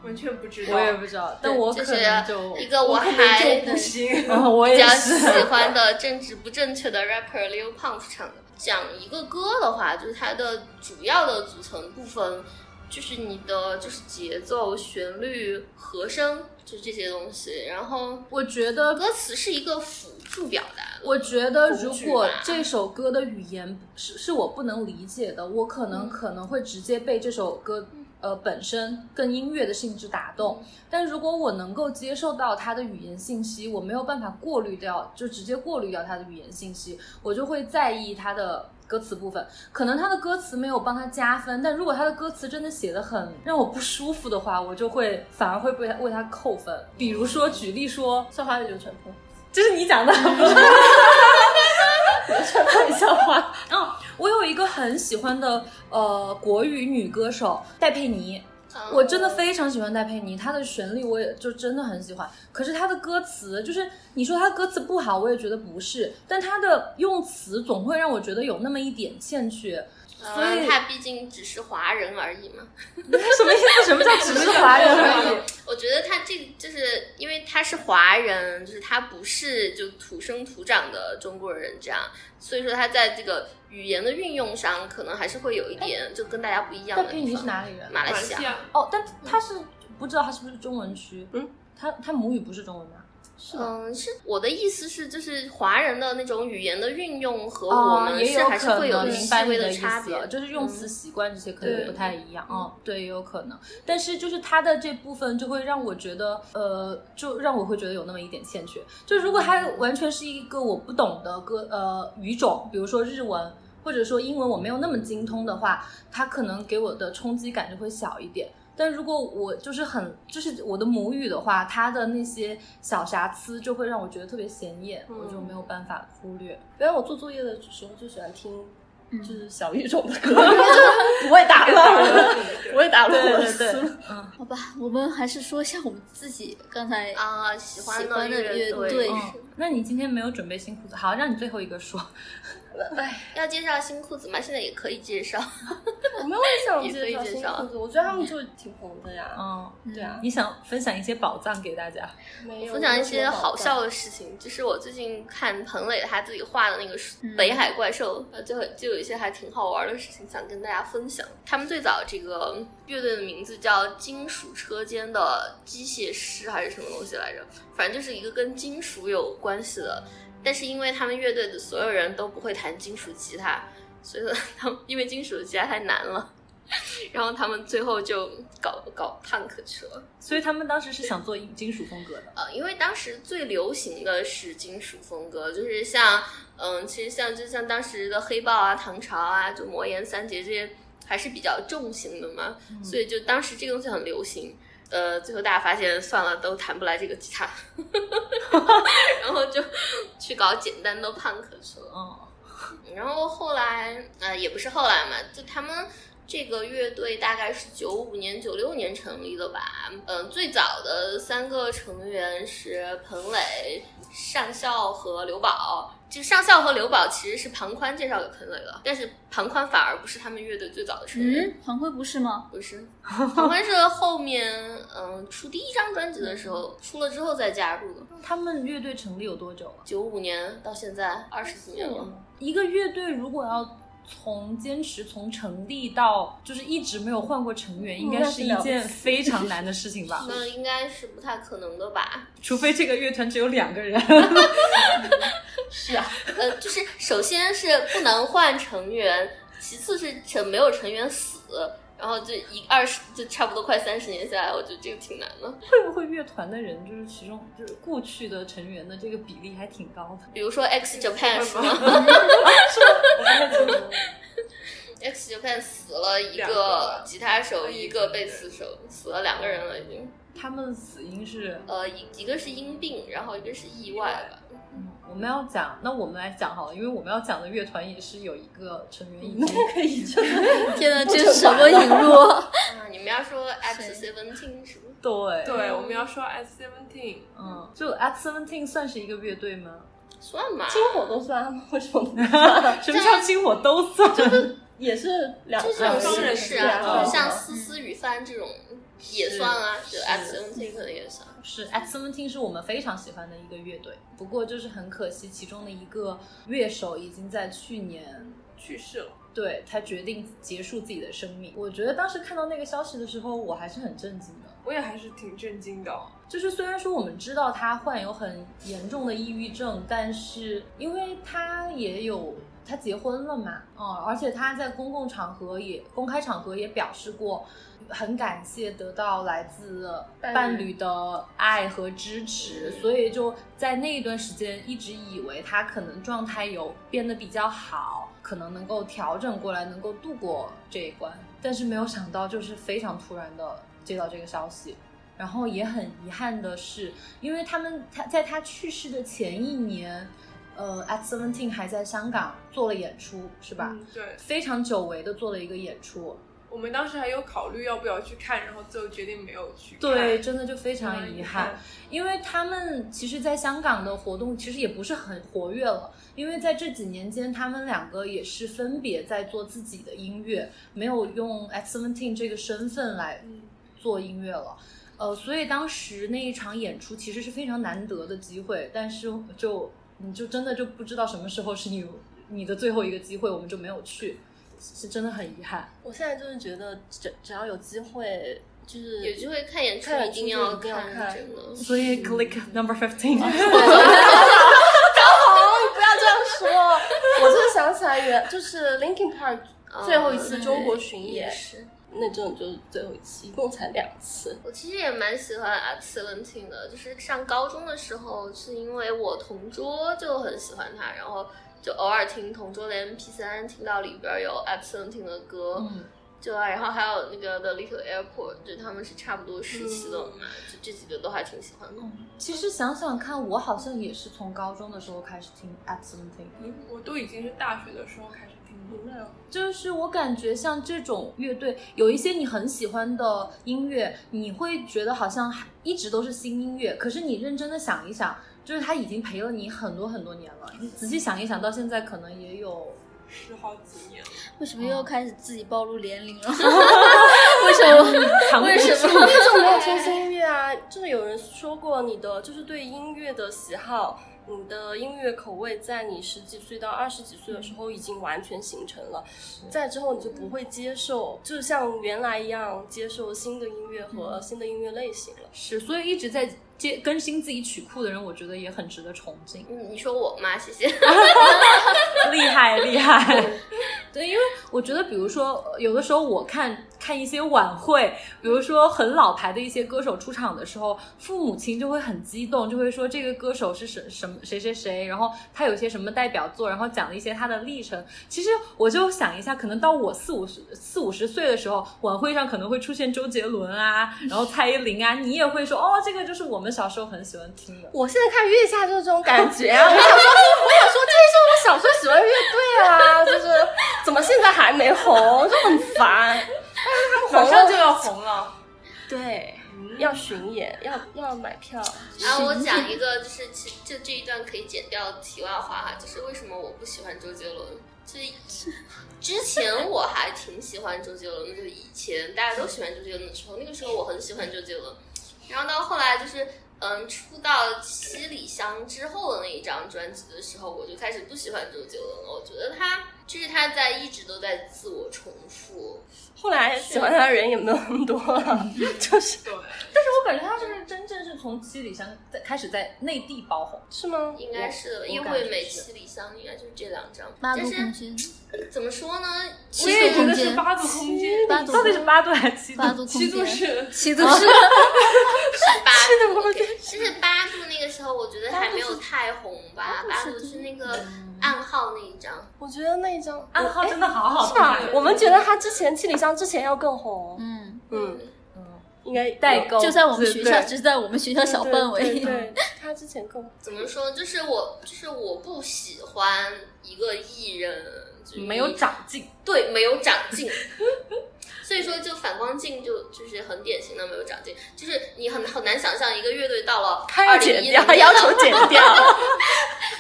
完全不知道，我也不知道，但我可能就、就是、一个我还我不行、嗯，我也是比较喜欢的政治不正确的 rapper。Lil Pump 唱的。讲一个歌的话，就是它的主要的组成部分就是你的就是节奏、旋律、和声，就这些东西。然后我觉得歌词是一个辅助表达。我觉得如果这首歌的语言 是, 是我不能理解的，我可能、嗯、可能会直接被这首歌呃本身跟音乐的性质打动、嗯。但如果我能够接受到它的语言信息，我没有办法过滤掉，就直接过滤掉它的语言信息，我就会在意它的歌词部分。可能他的歌词没有帮他加分，但如果他的歌词真的写得很让我不舒服的话，我就会反而会为他为他扣分。比如说举例说校花与流川枫，这是你讲的不是流川枫与校花。嗯，我有一个很喜欢的呃国语女歌手戴佩妮，我真的非常喜欢戴佩妮，她的旋律我也就真的很喜欢。可是她的歌词，就是你说她歌词不好，我也觉得不是，但她的用词总会让我觉得有那么一点欠缺。所以她毕竟只是华人而已嘛。什么意思？什么叫只是华人而已？我觉得她这个就是因为她是华人，就是她不是就土生土长的中国人这样，所以说她在这个语言的运用上可能还是会有一点就跟大家不一样的地方。但佩妮是哪里人？马来西亚。西亚哦，但她是、嗯、不知道她是不是中文区。嗯，她她母语不是中文吗？是嗯，是我的意思是，就是华人的那种语言的运用和我们是还是会有细微的差别，哦、就是用词习惯这些可能不太一样啊、嗯哦。对，也有可能，但是就是他的这部分就会让我觉得，呃，就让我会觉得有那么一点欠缺。就如果他完全是一个我不懂的歌，呃，语种，比如说日文。或者说英文我没有那么精通的话，它可能给我的冲击感就会小一点。但如果我就是很就是我的母语的话，它的那些小瑕疵就会让我觉得特别显眼，嗯、我就没有办法忽略。原来我做作业的时候就喜欢听，就是小语种的歌，不会打乱我，不会打乱我的思路。好吧，我们还是说一下我们自己刚才啊喜欢的乐队。那你今天没有准备辛苦的，好，让你最后一个说。要介绍新裤子吗？现在也可以介绍。我没有想介绍新裤子，我觉得他们就挺红的呀。嗯，对啊。你想分享一些宝藏给大家？没有，分享一些好笑的事情。就是我最近看彭磊他自己画的那个北海怪兽，呃、嗯，就就有一些还挺好玩的事情想跟大家分享。他们最早这个乐队的名字叫金属车间的机械师还是什么东西来着？反正就是一个跟金属有关系的。但是因为他们乐队的所有人都不会弹金属吉他，所以他们因为金属吉他太难了，然后他们最后就搞搞 punk 去了。所以他们当时是想做金属风格的。呃，因为当时最流行的是金属风格，就是像嗯，其实像就像当时的黑豹啊、唐朝啊、就魔岩三杰这些还是比较重型的嘛，嗯、所以就当时这个东西很流行。呃，最后大家发现算了，都弹不来这个吉他，然后就去搞简单的punk去了。哦、然后后来，呃，也不是后来嘛，就他们这个乐队大概是九五年、九六年成立的吧。嗯、呃，最早的三个成员是彭磊、上校和刘宝。就上校和刘宝其实是庞宽介绍给彭磊的，但是庞宽反而不是他们乐队最早的成员。嗯，庞宽不是吗？不是，庞宽是后面嗯出第一张专辑的时候出了之后再加入的。他们乐队成立有多久啊？九五年到现在二十几年了。一个乐队如果要从坚持从成立到就是一直没有换过成员，应该是一件非常难的事情吧？那应该是不太可能的吧？除非这个乐团只有两个人。是啊，呃，就是首先是不能换成员，其次是成没有成员死，然后就一二十就差不多快三十年下来，我觉得这个挺难的。会不会乐团的人就是其中就是过去的成员的这个比例还挺高的？比如说 X Japan 是吗？X Japan 死了一个吉他手，一个贝斯手，死了两个人了已经。他们的死因是呃一一个是因病，然后一个是意外吧。我们要讲，那我们来讲好了，因为我们要讲的乐团也是有一个成员已经已经，天哪，这是什么引入？嗯，你们要说 at seventeen 是吗？对对，我们要说 at seventeen。嗯，就 at seventeen 算是一个乐队吗？算吧，轻火都算，为什么？什么叫轻火都算？就是也是两个人是啊，像思思与帆这种。也算啊，就 at seventeen 可能也算是 at seventeen 是我们非常喜欢的一个乐队，不过就是很可惜，其中的一个乐手已经在去年去世了。对，他决定结束自己的生命。我觉得当时看到那个消息的时候，我还是很震惊的。我也还是挺震惊的、哦。就是虽然说我们知道他患有很严重的抑郁症，但是因为他也有。他结婚了嘛，嗯，而且他在公共场合也公开场合也表示过很感谢得到来自伴侣的爱和支持，所以就在那一段时间一直以为他可能状态有变得比较好，可能能够调整过来，能够度过这一关，但是没有想到就是非常突然的接到这个消息。然后也很遗憾的是，因为他们他在他去世的前一年呃 at seventeen 还在香港做了演出是吧、嗯、对，非常久违的做了一个演出，我们当时还有考虑要不要去看，然后最后决定没有去看。对，真的就非常遗憾、嗯、因为他们其实在香港的活动其实也不是很活跃了，因为在这几年间他们两个也是分别在做自己的音乐，没有用 at seventeen 这个身份来做音乐了、嗯呃，所以当时那一场演出其实是非常难得的机会，但是就你就真的就不知道什么时候是你你的最后一个机会，我们就没有去，是真的很遗憾。我现在就是觉得只只要有机会，就是有机会看演出一定要看，真的。所以 click number fifteen。高红，不要这样说。我就想起来原就是 Linkin Park 最后一次中国巡演。那真的就是最后一次，一共才两次。我其实也蛮喜欢 at seventeen 的，就是上高中的时候，是因为我同桌就很喜欢他，然后就偶尔听同桌的 M P three， 听到里边有 at seventeen 的歌，嗯、就然后还有那个 The Little Airport， 就他们是差不多时期的嘛，嗯、就这几个都还挺喜欢的。嗯、其实想想看，我好像也是从高中的时候开始听 at seventeen，、嗯、我都已经是大学的时候开始。就是我感觉像这种乐队有一些你很喜欢的音乐，你会觉得好像一直都是新音乐，可是你认真的想一想，就是他已经陪了你很多很多年了，你仔细想一想，到现在可能也有十好几年了。为什么又开始自己暴露年龄了？为什么？为什么？为什么没有听新音乐啊？就是有人说过，你的就是对音乐的喜好，你的音乐口味在你十几岁到二十几岁的时候已经完全形成了，再之后你就不会接受，就像原来一样接受新的音乐和新的音乐类型了。是，所以一直在接更新自己曲库的人，我觉得也很值得崇敬。你说我吗？谢谢。厉害厉害。对，因为我觉得比如说有的时候我看看一些晚会，比如说很老牌的一些歌手出场的时候，父母亲就会很激动，就会说这个歌手是什什么谁谁谁，然后他有些什么代表作，然后讲了一些他的历程。其实我就想一下，可能到我四五十四五十岁的时候，晚会上可能会出现周杰伦啊，然后蔡依林啊，你也会说哦，这个就是我们小时候很喜欢听的。我现在看月下就是这种感觉啊，我想说，我想说这是我小时候喜欢乐队啊，就是怎么现在还没红，就很烦。他们马上就要红了，对，嗯、要巡演，要要买票。然后、啊、我讲一个，就是就这一段可以剪掉题外话哈，就是为什么我不喜欢周杰伦。就是之前我还挺喜欢周杰伦，就是以前大家都喜欢周杰伦的时候，那个时候我很喜欢周杰伦。然后到后来就是，嗯，出到《七里香》之后的那一张专辑的时候，我就开始不喜欢周杰伦了。我觉得他就是他在一直都在自我重复。后来喜欢他的人也没有那么多了，就是。对。但是我感觉他就是真正是从《七里香》开始在内地爆红，是吗？应该是，因为每《七里香》应该就是这两张。八度空间。怎么说呢？我也觉得是八度空间，到底是八度还是七度？八度空间。七度是七度是。是八度，就是八度那个时候，我觉得还没有太红吧。八度是那个暗号那一张，我觉得那一张暗号真的好好看。是吧？我们觉得他之前七里香之前要更红。嗯嗯嗯，应该代沟就在我们学校，就是在我们学校小范围。对，他之前更怎么说？就是我，就是我不喜欢一个艺人没有长进，对，没有长进。所以说，就反光镜就就是很典型的没有长进，就是你很很难想象一个乐队到了二零一零，要求剪掉，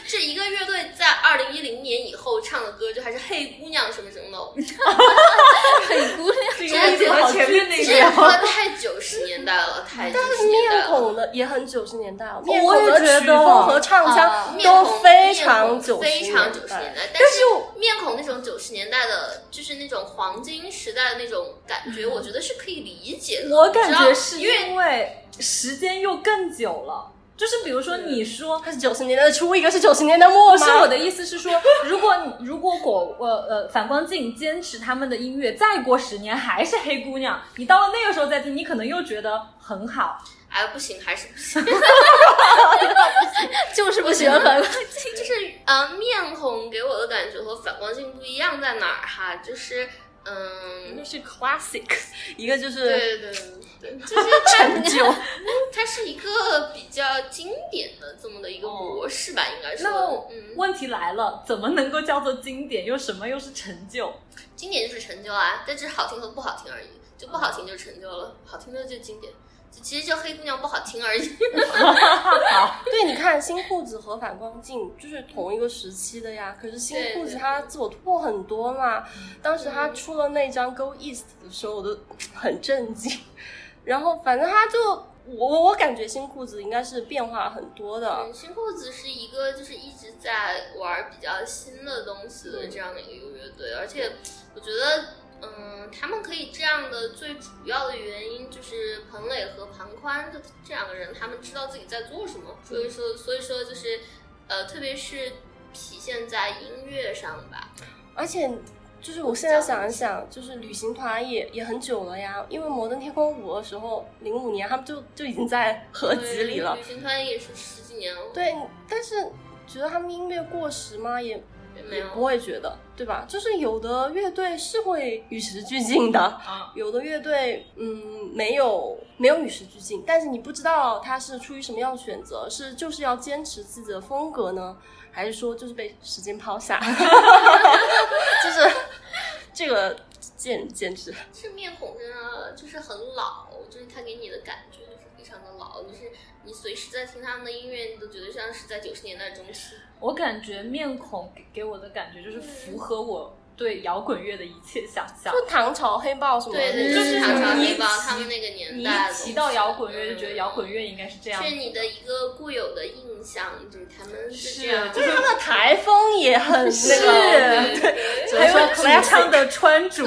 这一个乐队在二零一零年以后唱的歌就还是黑姑娘什么什么的，黑姑娘，这个前面那个太九十年代了，太九十年代了，但是面孔的也很九十年代了，面孔的曲风和唱腔都非常九十年代，但是面孔那种九十年代的，就是那种黄金时代的那种。感觉我觉得是可以理解的，我感觉是因为时间又更久了，就是比如说你说它是九十年代初，一个是九十年代末，是我的意思是说，如果如果果呃呃反光镜坚持他们的音乐，再过十年还是黑姑娘，你到了那个时候再听，你可能又觉得很好。哎，不行，还是不行，就是不喜欢反光镜，就是呃面孔给我的感觉和反光镜不一样在哪儿哈，就是。嗯，就是 classic， 一个就是对对对，就是陈旧，它是一个比较经典的这么的一个模式吧，哦、应该说。那、嗯、问题来了，怎么能够叫做经典？又什么又是陈旧？经典就是陈旧啊，但是好听和不好听而已，就不好听就陈旧了，好听的就经典。其实就黑姑娘不好听而已。对，你看新裤子和反光镜就是同一个时期的呀，可是新裤子它自我突破很多嘛，当时它出了那张 Go East 的时候我都很震惊，然后反正它就我我感觉新裤子应该是变化很多的、嗯、新裤子是一个就是一直在玩比较新的东西的这样的一个乐队，而且我觉得嗯，他们可以这样的最主要的原因就是彭磊和庞宽的这两个人，他们知道自己在做什么，所以说，所以说就是，呃，特别是体现在音乐上吧。而且，就是我现在想一想，就是旅行团也也很久了呀，因为《摩登天空五》的时候，零五年他们就就已经在合集里了。旅行团也是十几年了。对，但是觉得他们音乐过时吗？也。也不会觉得，对吧？就是有的乐队是会与时俱进的，啊、有的乐队嗯没有没有与时俱进，但是你不知道他是出于什么样的选择，是就是要坚持自己的风格呢，还是说就是被时间抛下？就是这个坚坚持是面孔真的就是很老，就是他给你的感觉就是。非常的老，就是你随时在听他们的音乐，你都觉得像是在九十年代中期。我感觉面孔给给我的感觉就是符合我对摇滚乐的一切想象，就唐朝黑豹什么的，对对，就是唐朝黑豹他们那个年代，你提到摇滚乐就觉得摇滚乐应该是这样的，是你的一个固有的印象，就是他们是这样，就是他们的台风也很那个，对，还有主唱的穿着，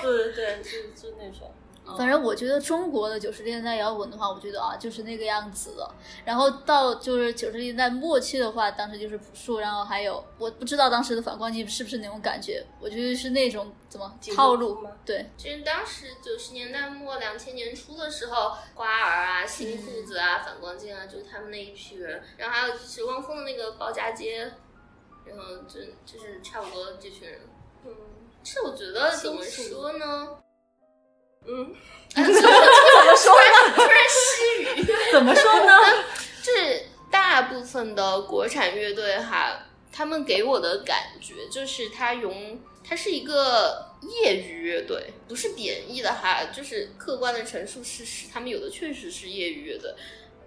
对对对，就那种。反正我觉得中国的九十年代摇滚的话，我觉得啊就是那个样子的。然后到就是九十年代末期的话，当时就是朴树，然后还有我不知道当时的反光镜是不是那种感觉，我觉得是那种怎么套路吗？对，就是当时九十年代末两千年初的时候，花儿啊、新裤子啊、嗯、反光镜啊，就是他们那一批人。然后还有就是汪峰的那个包家街，然后就就是差不多这群人。嗯，是我觉得怎么说呢？嗯，怎么说呢？突然失语，怎么说呢？就是大部分的国产乐队哈，他们给我的感觉就是他用，他是一个业余乐队，不是贬义的哈，就是客观的陈述事实，他们有的确实是业余乐队，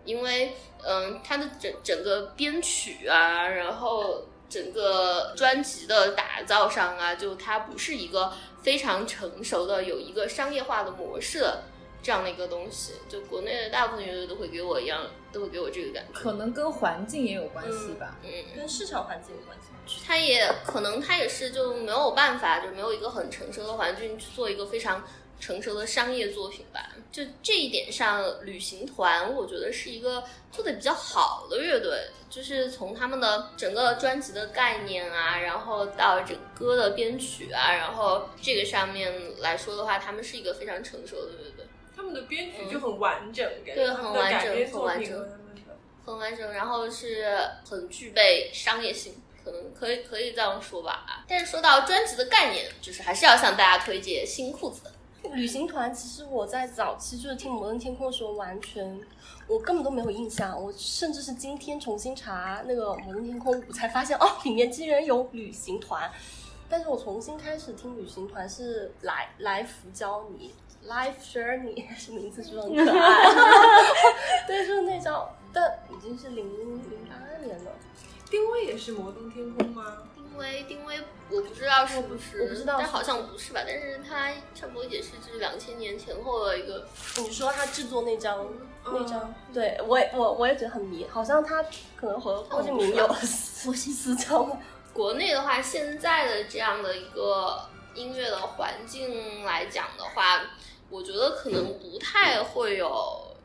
因为嗯，他的整整个编曲啊，然后整个专辑的打造上啊，就它不是一个非常成熟的有一个商业化的模式的这样的一个东西，就国内的大部分乐队都会给我一样，都会给我这个感觉，可能跟环境也有关系吧，嗯，嗯跟市场环境有关系。它也可能它也是就没有办法，就没有一个很成熟的环境去做一个非常成熟的商业作品吧。就这一点上，旅行团我觉得是一个做得比较好的乐队，就是从他们的整个专辑的概念啊，然后到整歌的编曲啊，然后这个上面来说的话，他们是一个非常成熟的乐队。他们的编曲就很完整，嗯、对，很完整，很完整，很完整，然后是很具备商业性。可能可以可以这样说吧。但是说到专辑的概念，就是还是要向大家推荐新裤子。旅行团其实我在早期就是听摩登天空的时候，完全我根本都没有印象，我甚至是今天重新查那个摩登天空，我才发现哦，里面竟然有旅行团。但是我重新开始听旅行团是来来福教你 Life Journey， 是名字就很可爱，对，就是那张，但已经是零零八年了。定位也是摩登天空吗？定位定位我不知道是不是，我不知道，但好像不是吧？但是它差不多也是就是两千年前后的一个。你说他制作那张、嗯、那张，对我我我也觉得很迷，好像他可能和郭敬明有佛系私交。国内的话，现在的这样的一个音乐的环境来讲的话，我觉得可能不太会有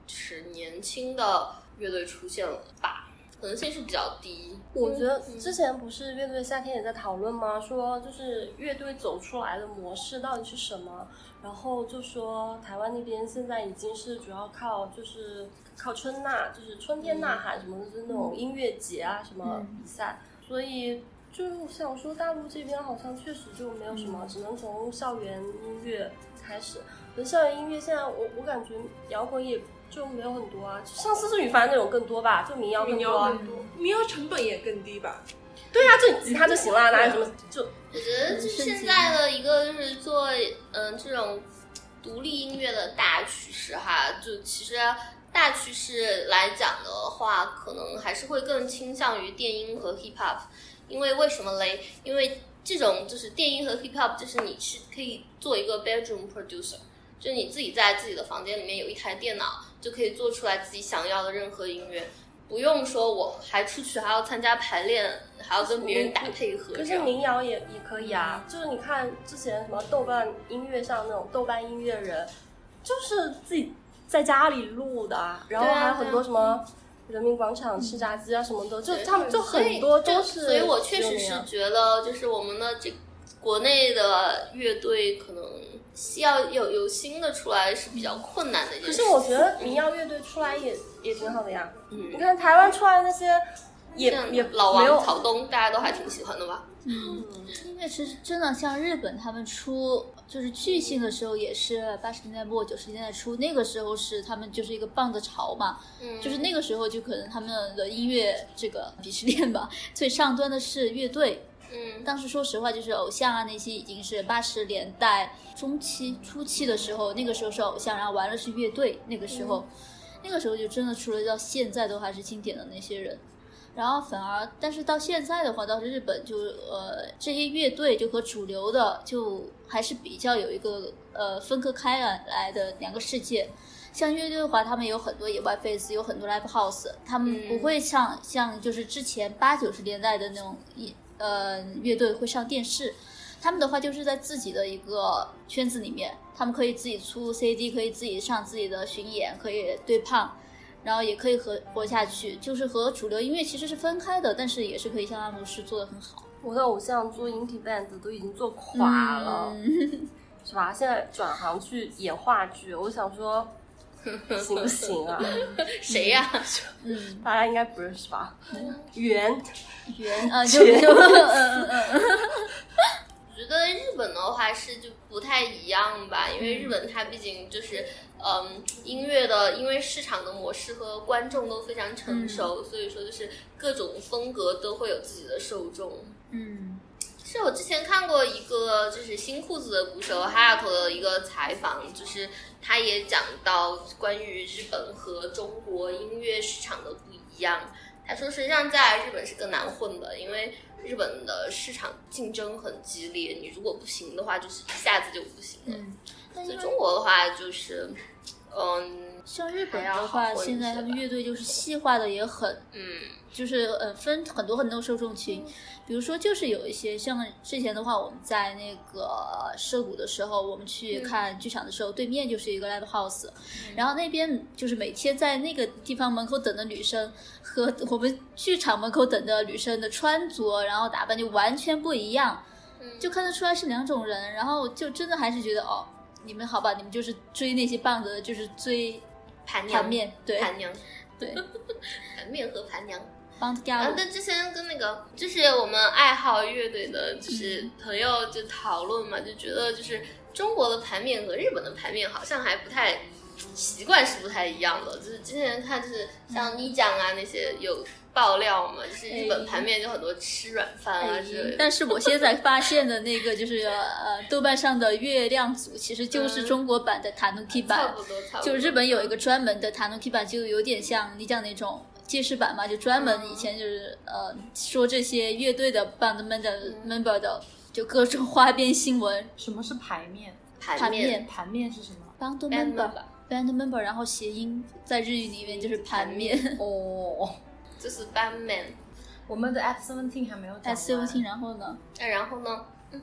就是年轻的乐队出现了吧。可能性是比较低。我觉得之前不是乐队夏天也在讨论吗？说就是乐队走出来的模式到底是什么？然后就说台湾那边现在已经是主要靠就是靠春呐，就是春天呐喊什么的，就是那种音乐节啊什么比赛。所以就是想说大陆这边好像确实就没有什么，只能从校园音乐开始。可是校园音乐现在我我感觉摇滚也就没有很多啊，像四四雨帆那种更多吧，就民谣更多、啊，民谣成本也更低吧。对啊，就吉他就行了，哪有什么就？我觉得就现在的一个就是做嗯、呃、这种独立音乐的大趋势哈，就其实大趋势来讲的话，可能还是会更倾向于电音和 hip hop， 因为为什么嘞？因为这种就是电音和 hip hop， 就是你是可以做一个 bedroom producer。就你自己在自己的房间里面有一台电脑，就可以做出来自己想要的任何音乐，不用说我还出去还要参加排练，还要跟别人打配合。可是民谣也也可以啊、嗯，就是你看之前什么豆瓣音乐上那种豆瓣音乐人，就是自己在家里录的、啊，然后还有很多什么人民广场吃炸鸡啊什么的，就他们就很多都是。所以我确实是觉得，就是我们的这国内的乐队可能。要有有新的出来是比较困难的一件事。可是我觉得民谣乐队出来也、嗯、也挺好的呀。嗯，你看台湾出来的那些也也老王、草东，大家都还挺喜欢的吧？嗯，因为其实真的像日本他们出就是巨星的时候，也是八十年代末九十年代初，那个时候是他们就是一个棒子潮嘛、嗯，就是那个时候就可能他们的音乐这个鄙视链吧，最上端的是乐队。嗯，当时说实话，就是偶像啊那些已经是八十年代中期初期的时候，那个时候是偶像，然后完了是乐队那个时候、嗯，那个时候就真的除了到现在都还是经典的那些人，然后反而但是到现在的话倒是日本就呃这些乐队就和主流的就还是比较有一个呃分割开来的两个世界，像乐队的话他们有很多野外 face， 有很多 live house， 他们不会像、嗯、像就是之前八九十年代的那种呃乐队会上电视，他们的话就是在自己的一个圈子里面，他们可以自己出 C D， 可以自己上自己的巡演，可以对胖，然后也可以和活下去，就是和主流音乐其实是分开的，但是也是可以像阿姆斯做得很好。我的偶像做 indie band 都已经做垮了、嗯、是吧，现在转行去演话剧，我想说行不行啊？谁呀、啊？嗯，大家应该不认识吧？圆圆啊，就嗯嗯嗯。我觉得日本的话是就不太一样吧，因为日本它毕竟就是嗯音乐的，因为市场的模式和观众都非常成熟、嗯，所以说就是各种风格都会有自己的受众。嗯，是我之前看过一个就是新裤子的鼓手 Hayato 的一个采访，就是他也讲到关于日本和中国音乐市场的不一样。他说实际上在日本是更难混的，因为日本的市场竞争很激烈，你如果不行的话就是一下子就不行了、嗯、所以中国的话就是嗯，像日本的话现在他们乐队就是细化的也很嗯，就是呃分很多很多受众群、嗯、比如说就是有一些像之前的话我们在那个涉谷的时候，我们去看剧场的时候、嗯、对面就是一个 live house、嗯、然后那边就是每天在那个地方门口等的女生和我们剧场门口等的女生的穿着然后打扮就完全不一样、嗯、就看得出来是两种人，然后就真的还是觉得哦你们好吧，你们就是追那些棒子，就是追盘娘，盘面对盘娘对盘面和盘娘棒子掉了。但之前跟那个就是我们爱好乐队的就是朋友就讨论嘛、嗯、就觉得就是中国的盘面和日本的盘面好像还不太习惯是不太一样的，就是之前看就是像你讲啊、嗯、那些有爆料嘛，就是日本盘面就很多吃软饭啊之类的、哎哎、但是我现在发现的那个就是呃豆瓣上的月亮组其实就是中国版的塔努基版、嗯、差不多差不多，就日本有一个专门的塔努基版，就有点像你讲那种介绍版嘛，就专门以前就是、嗯、呃说这些乐队的 band member 的、嗯、就各种花边新闻。什么是排面？盘面盘面是什么？ band member band member 然后谐音在日语里面就是盘面哦，就是 band man。 我们的 F 十七 还没有讲 F 十七， 然后呢、啊、然后呢、嗯、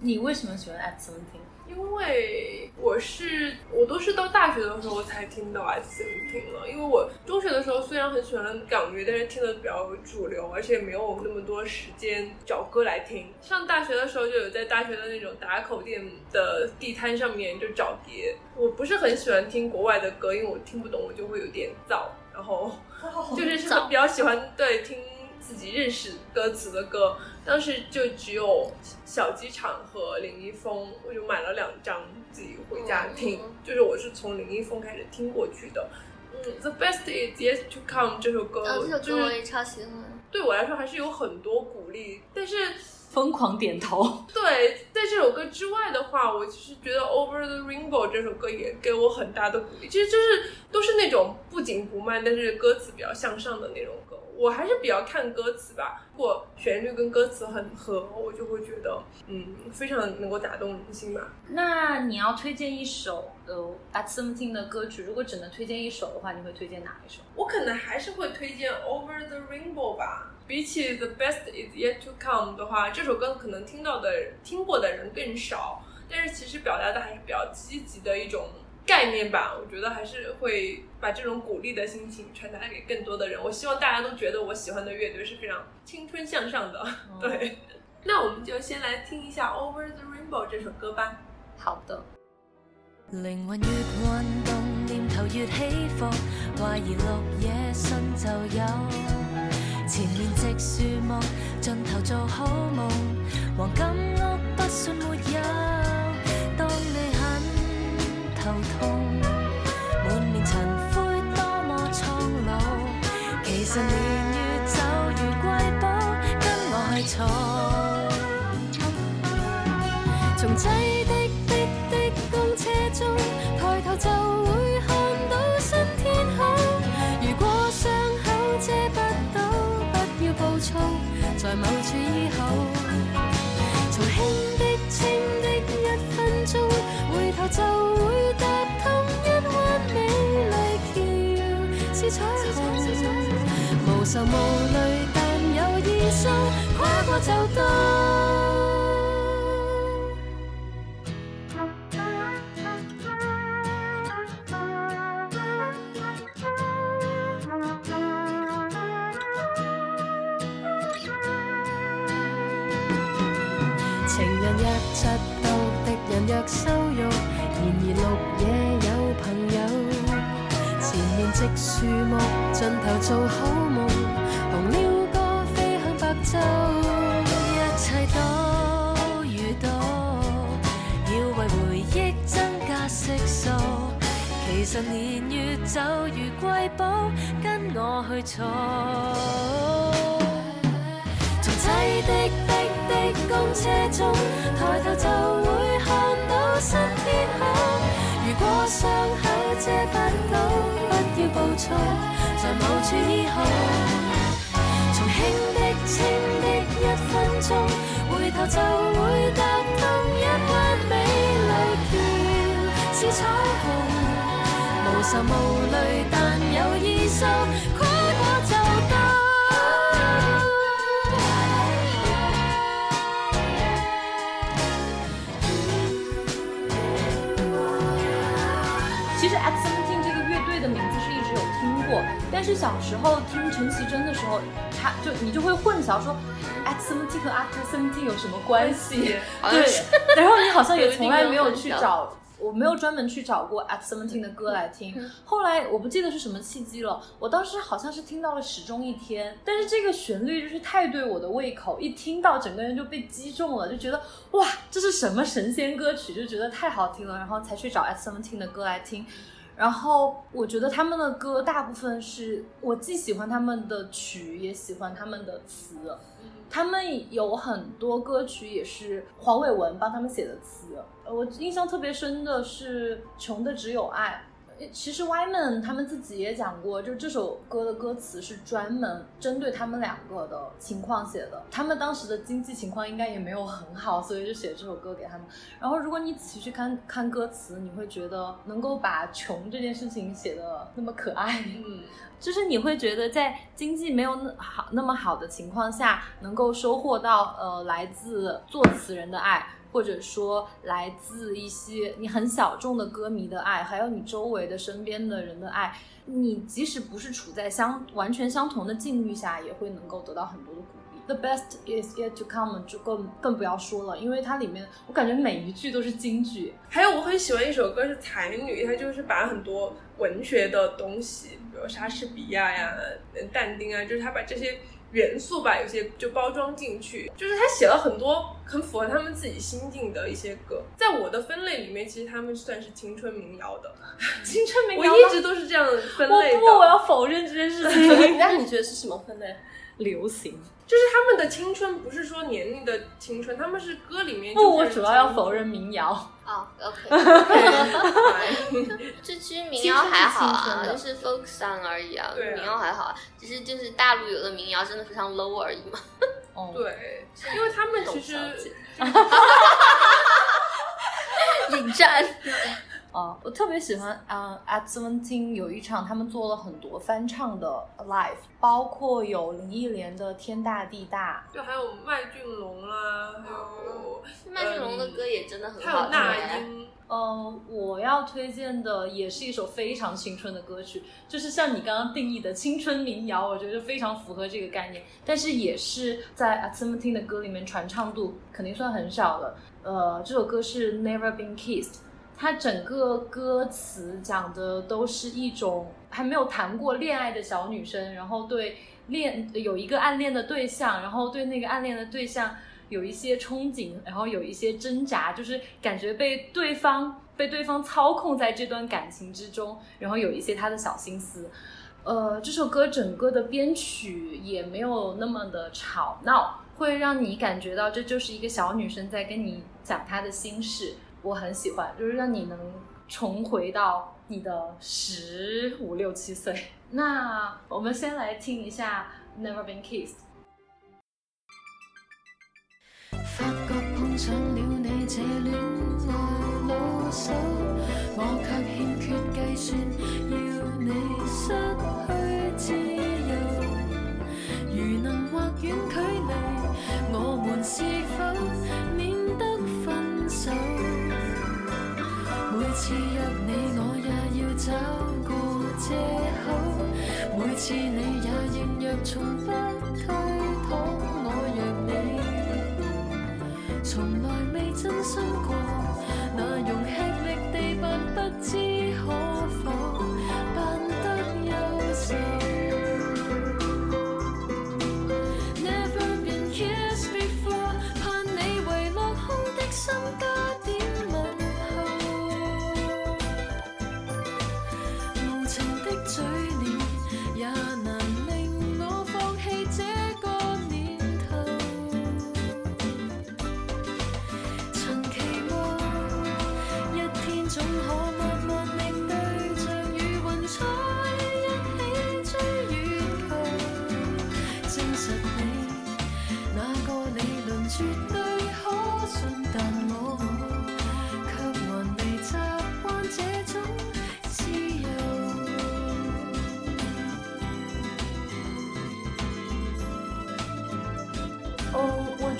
你为什么喜欢 F 十七？因为我是我都是到大学的时候才听到 X 十七 了，因为我中学的时候虽然很喜欢港乐，但是听的比较主流，而且没有那么多时间找歌来听。上大学的时候就有在大学的那种打口店的地摊上面就找碟，我不是很喜欢听国外的歌，因为我听不懂我就会有点燥，然后就是是比较喜欢对听自己认识歌词的歌，当时就只有小机场和林一峰，我就买了两张自己回家听，就是我是从林一峰开始听过去的。嗯 The best is yet to come 这首歌、哦、这首歌我也超喜欢、就是、对我来说还是有很多鼓励，但是疯狂点头。对，在这首歌之外的话，我其实觉得 Over the Rainbow 这首歌也给我很大的鼓励，其实就是都是那种不紧不慢但是歌词比较向上的那种歌。我还是比较看歌词吧，如果旋律跟歌词很合，我就会觉得嗯非常能够打动人心吧。那你要推荐一首呃 At 十七 的歌曲，如果只能推荐一首的话，你会推荐哪一首？我可能还是会推荐 Over the Rainbow 吧。比起 The Best Is Yet To Come 的话，这首歌可能听到的听过的人更少，但是其实表达的还是比较积极的一种概念吧，我觉得还是会把这种鼓励的心情传达给更多的人。我希望大家都觉得我喜欢的乐队是非常青春向上的、嗯、对，那我们就先来听一下 Over the Rainbow 这首歌吧。好的。靈魂越運動，念頭越起伏，懷疑綠野新就有，前面直樹木，盡頭做好夢，黃金屋不算沒有，當你很頭痛，滿面塵灰多麼蒼老，其實你越走越貴寶，跟我去闖，從擠的逼的公車中抬頭就會看。愁無淚，但有醫生跨過就到。嫉妒敵人若羞辱，然而綠野有朋友。前面植樹木，盡頭做好夢，紅鷯歌飛向白晝。一切多與多，要為回憶增加色素。其實年月走如瑰寶，跟我去坐。從擠的公車中，抬頭就會看到新天空。如果傷口遮不到，不要暴躁，在某處醫好。從輕的輕的一分鐘，回頭就會踏動一彎美麗橋是彩虹。無愁無慮，但有醫生跨過就到。但是小时候听陈绮贞的时候，他就你就会混淆说 ，at seventeen 和 after seventeen 有什么关系？对，然后你好像也从来没有去找，我没有专门去找过 at seventeen 的歌来听。后来我不记得是什么契机了，我当时好像是听到了《始终一天》，但是这个旋律就是太对我的胃口，一听到整个人就被击中了，就觉得哇，这是什么神仙歌曲，就觉得太好听了，然后才去找 at seventeen 的歌来听。然后我觉得他们的歌大部分是我既喜欢他们的曲，也喜欢他们的词。他们有很多歌曲也是黄伟文帮他们写的词。我印象特别深的是《穷的只有爱》。其实 Wyman 他们自己也讲过，就这首歌的歌词是专门针对他们两个的情况写的，他们当时的经济情况应该也没有很好，所以就写这首歌给他们。然后如果你仔细去看看歌词，你会觉得能够把穷这件事情写得那么可爱，嗯，就是你会觉得在经济没有好那么好的情况下，能够收获到呃来自作词人的爱，或者说来自一些你很小众的歌迷的爱，还有你周围的身边的人的爱，你即使不是处在相完全相同的境遇下，也会能够得到很多的鼓励。 The best is yet to come 就更更不要说了，因为它里面我感觉每一句都是金句。还有我很喜欢一首歌是才女，它就是把很多文学的东西，比如莎士比亚呀、但丁啊，就是它把这些元素吧，有些就包装进去，就是他写了很多很符合他们自己心境的一些歌。在我的分类里面，其实他们算是青春民谣的。青春民谣，我一直都是这样分类的。我不，我要否认这件事情。那你觉得是什么分类？流行，就是他们的青春不是说年龄的青春，他们是歌里面。不，我主要要否认民谣啊。Oh, OK， 这其实民谣还好啊，就是 folk song 而已啊，民谣还好啊，只是就是大陆有的民谣真的非常 low 而已嘛。Oh, 对，因为他们其实引战。Uh, 我特别喜欢、uh, at seventeen 有一场他们做了很多翻唱的 live， 包括有林忆莲的天大地大，就还有麦浚龙啦、啊、还有、嗯、麦浚龙的歌也真的很好听。还有那英、呃、我要推荐的也是一首非常青春的歌曲，就是像你刚刚定义的青春民谣，我觉得非常符合这个概念，但是也是在 at seventeen 的歌里面传唱度肯定算很少的。呃，这首歌是 Never Been Kissed，它整个歌词讲的都是一种还没有谈过恋爱的小女生，然后对恋有一个暗恋的对象，然后对那个暗恋的对象有一些憧憬，然后有一些挣扎，就是感觉被对方被对方操控在这段感情之中，然后有一些她的小心思。呃，这首歌整个的编曲也没有那么的吵闹，会让你感觉到这就是一个小女生在跟你讲她的心事。我很喜欢，就是让你能重回到你的十五六七岁。那我们先来听一下 Never Been Kissed。 發覺碰上了你這戀愛老手，我卻欠缺計算，要你失去自由，找顧藉口，每次你也軟弱從不推搪，我若你從來未真心過，那容吃力地扮不知可否，扮得優秀。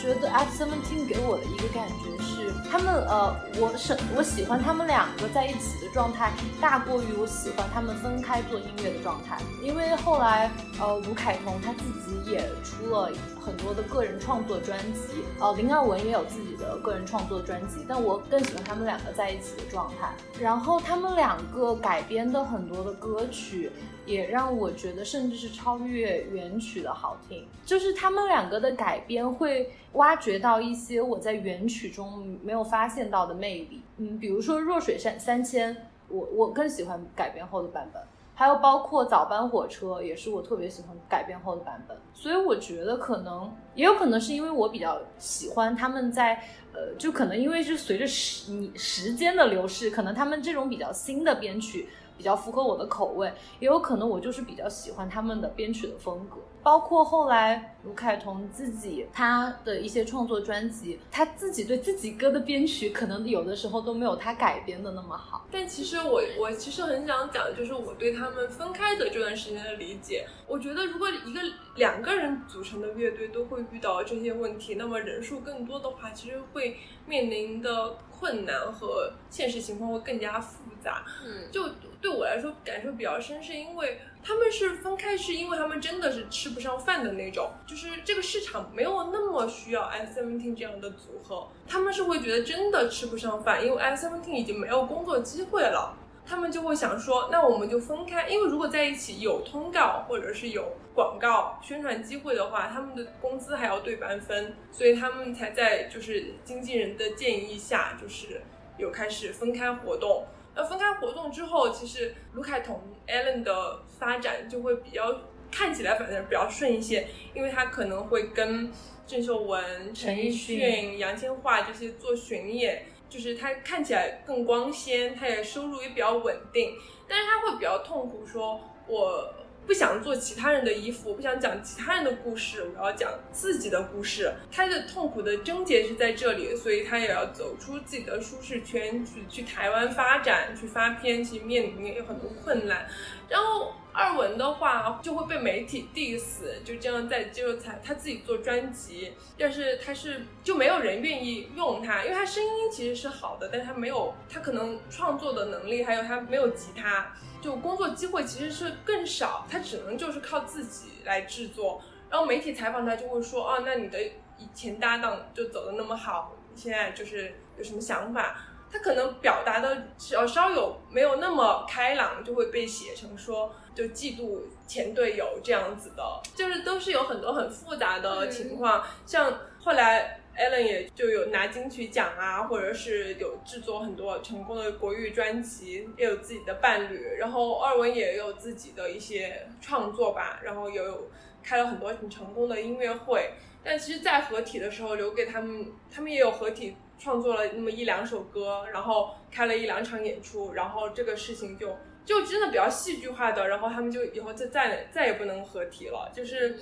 觉得 F 十七 给我的一个感觉是，他们呃，我是我喜欢他们两个在一起的状态，大过于我喜欢他们分开做音乐的状态。因为后来呃，吴凯彤他自己也出了很多的个人创作专辑，呃，林二文也有自己的个人创作专辑，但我更喜欢他们两个在一起的状态。然后他们两个改编的很多的歌曲，也让我觉得甚至是超越原曲的好听，就是他们两个的改编会挖掘到一些我在原曲中没有发现到的魅力。嗯，比如说弱水三千，我我更喜欢改编后的版本，还有包括早班火车也是我特别喜欢改编后的版本。所以我觉得可能也有可能是因为我比较喜欢他们在呃，就可能因为是随着时时间的流逝，可能他们这种比较新的编曲比较符合我的口味，也有可能我就是比较喜欢他们的编曲的风格。包括后来卢凯彤自己他的一些创作专辑，他自己对自己歌的编曲可能有的时候都没有他改编的那么好。但其实我我其实很想讲，就是我对他们分开的这段时间的理解。我觉得如果一个两个人组成的乐队都会遇到这些问题，那么人数更多的话，其实会面临的困难和现实情况会更加复杂。嗯，就对我来说感受比较深，是因为他们是分开，是因为他们真的是吃不上饭的那种，就是这个市场没有那么需要 F 十七 这样的组合，他们是会觉得真的吃不上饭，因为 F 十七 已经没有工作机会了，他们就会想说那我们就分开，因为如果在一起有通告或者是有广告宣传机会的话，他们的工资还要对半分，所以他们才在就是经纪人的建议下，就是有开始分开活动。那分开活动之后，其实卢凯彤 Alan 的发展就会比较看起来反正比较顺一些，因为他可能会跟郑秀文、陈奕迅、杨千嬅这些做巡演，就是他看起来更光鲜，他也收入也比较稳定，但是他会比较痛苦，说我不想做其他人的衣服，我不想讲其他人的故事，我要讲自己的故事。他的痛苦的症结是在这里，所以他也要走出自己的舒适圈，去去台湾发展，去发片，其实面临有很多困难。然后二文的话就会被媒体 diss， 就这样在接受采他自己做专辑，但是他是就没有人愿意用他，因为他声音其实是好的，但是他没有他可能创作的能力，还有他没有吉他，就工作机会其实是更少，他只能就是靠自己来制作。然后媒体采访他就会说，哦，那你的以前搭档就走得那么好，现在就是有什么想法？他可能表达的稍有没有那么开朗，就会被写成说就嫉妒前队友这样子的，就是都是有很多很复杂的情况。嗯，像后来 Alan 也就有拿金曲奖啊，或者是有制作很多成功的国语专辑，也有自己的伴侣，然后二文也有自己的一些创作吧，然后也有开了很多很成功的音乐会。但其实在合体的时候留给他们，他们也有合体创作了那么一两首歌，然后开了一两场演出，然后这个事情就就真的比较戏剧化的，然后他们就以后就再再也不能合体了。就是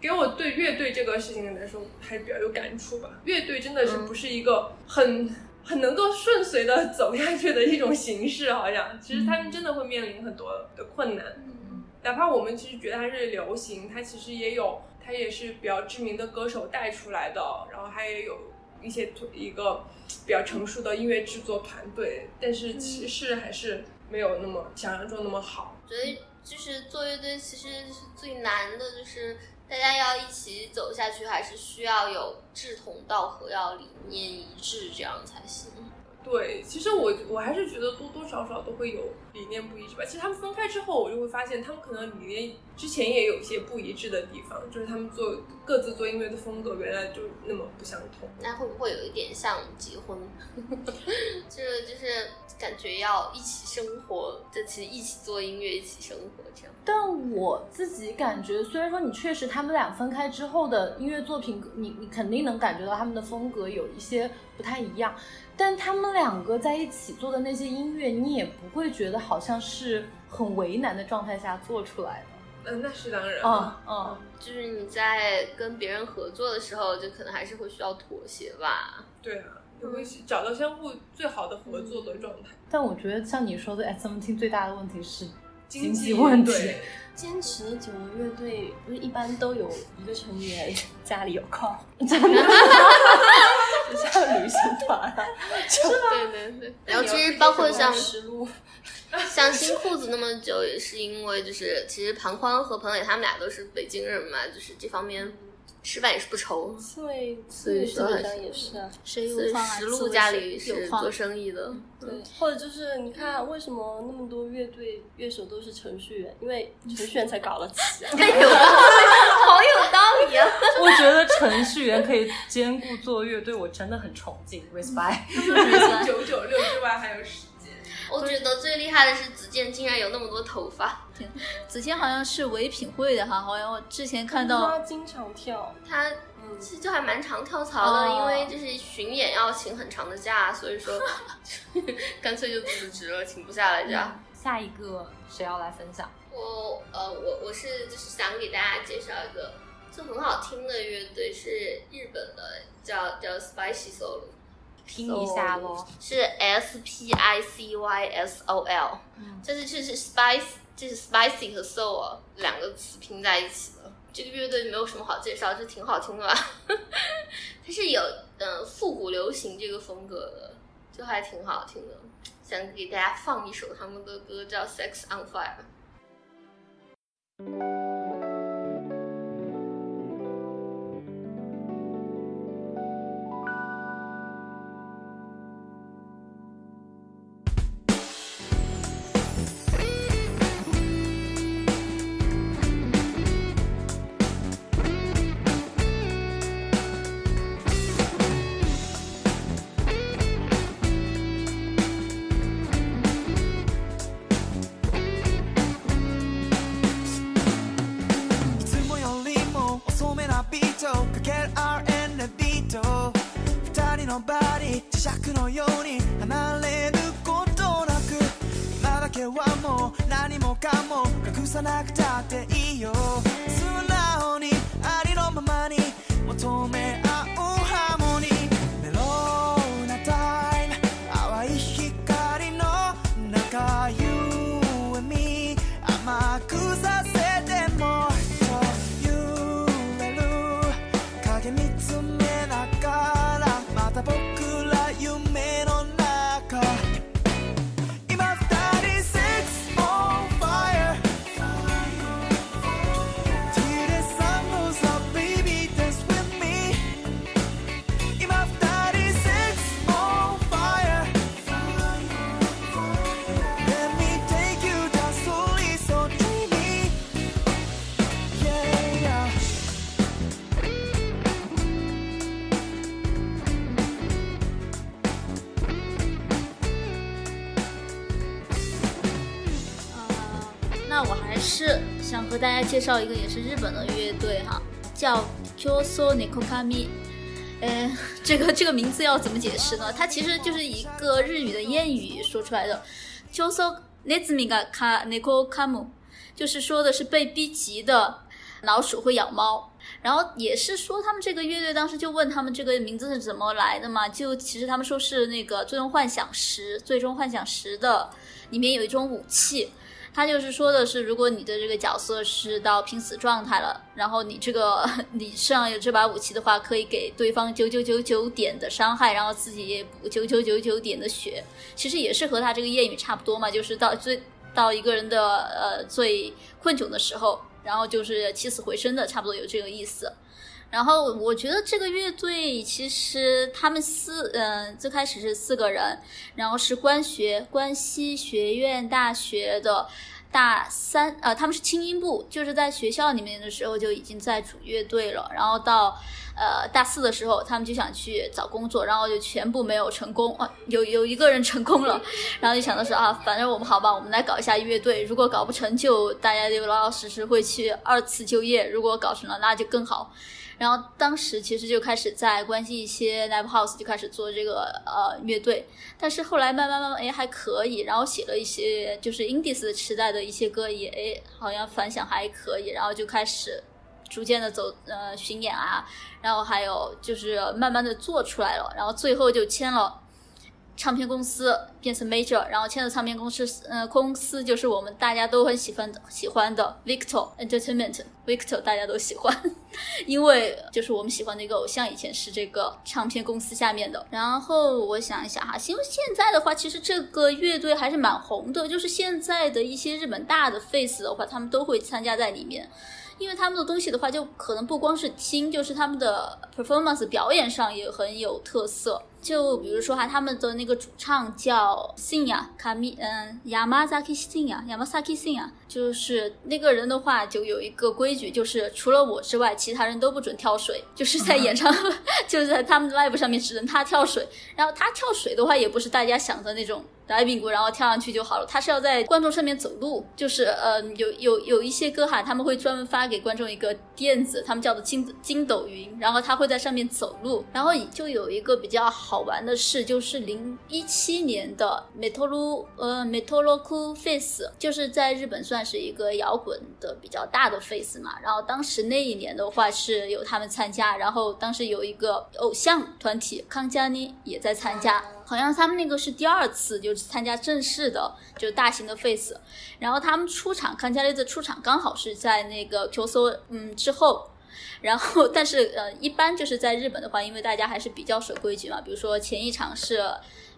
给我对乐队这个事情来说还是比较有感触吧。乐队真的是不是一个很很能够顺遂的走下去的一种形式，好像其实他们真的会面临很多的困难。哪怕我们其实觉得它是流行，它其实也有它也是比较知名的歌手带出来的，然后它也有一些一个比较成熟的音乐制作团队，但是其实还是没有那么想象中那么好。觉得就是做乐队其实最难的就是大家要一起走下去，还是需要有志同道合，要理念一致，这样才行。对，其实我我还是觉得多多少少都会有理念不一致吧。其实他们分开之后，我就会发现他们可能理念之前也有一些不一致的地方，就是他们做各自做音乐的风格原来就那么不相同。那会不会有一点像结婚？就是就是感觉要一起生活，就其实一起做音乐，一起生活这样。但我自己感觉，虽然说你确实他们俩分开之后的音乐作品，你你肯定能感觉到他们的风格有一些不太一样。但他们两个在一起做的那些音乐，你也不会觉得好像是很为难的状态下做出来的。嗯，那是当然了。嗯嗯，就是你在跟别人合作的时候，就可能还是会需要妥协吧。对啊，就会找到相互最好的合作的状态。嗯、但我觉得像你说的 ，S seventeen 最大的问题是经济问题。坚持久的乐队不是一般都有一个成员家里有矿，真的，像旅行团，是吧？对对对。然后其实包括像像新裤子那么久，也是因为就是其实庞宽和彭磊他们俩都是北京人嘛，就是这方面吃饭也是不愁。刺猬刺猬社长也是啊，谁有矿啊？石路家里是做生意的，对，或者就是你看，为什么那么多乐队乐手都是程序员？因为程序员才搞得起啊！对，有道理，好有道理啊！我觉得程序员可以兼顾做乐队，我真的很崇敬 respect。九九六之外还有时间，我觉得最厉害的是子健竟然有那么多头发。子健好像是唯品会的哈，好像我之前看到他经常跳，他其实就还蛮常跳槽的，哦、因为就是巡演要请很长的假，所以说干脆就辞职了，请不下来假。下一个谁要来分享？我呃，我我是就是想给大家介绍一个就很好听的乐队，是日本的，叫叫 Spicy Solo。拼一下咯，是 S P I C Y S O L， 这是这是 spice， 这是 spicy 和 soul 两个词拼在一起的。这个乐队没有什么好介绍，就挺好听的吧。它是有嗯复古流行这个风格的，就还挺好听的。想给大家放一首他们的歌，叫《Sex on Fire》。和大家介绍一个也是日本的乐队哈，叫 Kyoso Nekokami。 呃，这个这个名字要怎么解释呢？它其实就是一个日语的谚语说出来的。 Kyoso Nezumi ga Nekokamu 就是说的是被逼急的老鼠会养猫。然后也是说他们这个乐队当时就问他们这个名字是怎么来的嘛，就其实他们说是那个最终幻想十最终幻想十的里面有一种武器，他就是说的是，如果你的这个角色是到拼死状态了，然后你这个你身上有这把武器的话，可以给对方九九九九点的伤害，然后自己也补九九九九点的血。其实也是和他这个谚语差不多嘛，就是到最到一个人的呃最困窘的时候，然后就是起死回生的，差不多有这个意思。然后我觉得这个乐队其实他们四嗯、呃，最开始是四个人，然后是关学关西学院大学的大三，呃，他们是轻音部，就是在学校里面的时候就已经在主乐队了，然后到呃大四的时候他们就想去找工作，然后就全部没有成功，啊、有有一个人成功了，然后就想到说啊，反正我们好吧，我们来搞一下乐队，如果搞不成就大家就老老实实会去二次就业，如果搞成了那就更好。然后当时其实就开始在关心一些 live house 就开始做这个呃乐队，但是后来慢慢慢慢哎还可以，然后写了一些就是 indies 时代的一些歌也哎好像反响还可以，然后就开始逐渐的走呃巡演啊，然后还有就是慢慢的做出来了，然后最后就签了唱片公司变成 major， 然后签的唱片公司呃公司就是我们大家都很喜欢的喜欢的 Victor Entertainment， Victor 大家都喜欢，因为就是我们喜欢的一个偶像以前是这个唱片公司下面的。然后我想一下哈，因为现在的话其实这个乐队还是蛮红的，就是现在的一些日本大的 face 的话他们都会参加在里面，因为他们的东西的话就可能不光是听，就是他们的 performance 表演上也很有特色，就比如说哈，他们的那个主唱叫 Shinya Kami， 嗯 Yamazaki Shinya Yamazaki Shinya， 就是那个人的话就有一个规矩，就是除了我之外其他人都不准跳水，就是在演唱就是在他们的 live 上面只能他跳水，然后他跳水的话也不是大家想的那种打屁股然后跳上去就好了，他是要在观众上面走路，就是呃有有有一些歌哈，他们会专门发给观众一个垫子，他们叫做筋筋斗云，然后他会在上面走路。然后就有一个比较好玩的事，就是零一七年的 Metoro 呃 Metoroku Face， 就是在日本算是一个摇滚的比较大的 Face 嘛，然后当时那一年的话是有他们参加，然后当时有一个偶像团体康佳妮也在参加，好像他们那个是第二次就是参加正式的就是大型的 face， 然后他们出场康佳丽的出场刚好是在那个 Q S O 嗯之后，然后但是呃一般就是在日本的话，因为大家还是比较守规矩嘛，比如说前一场是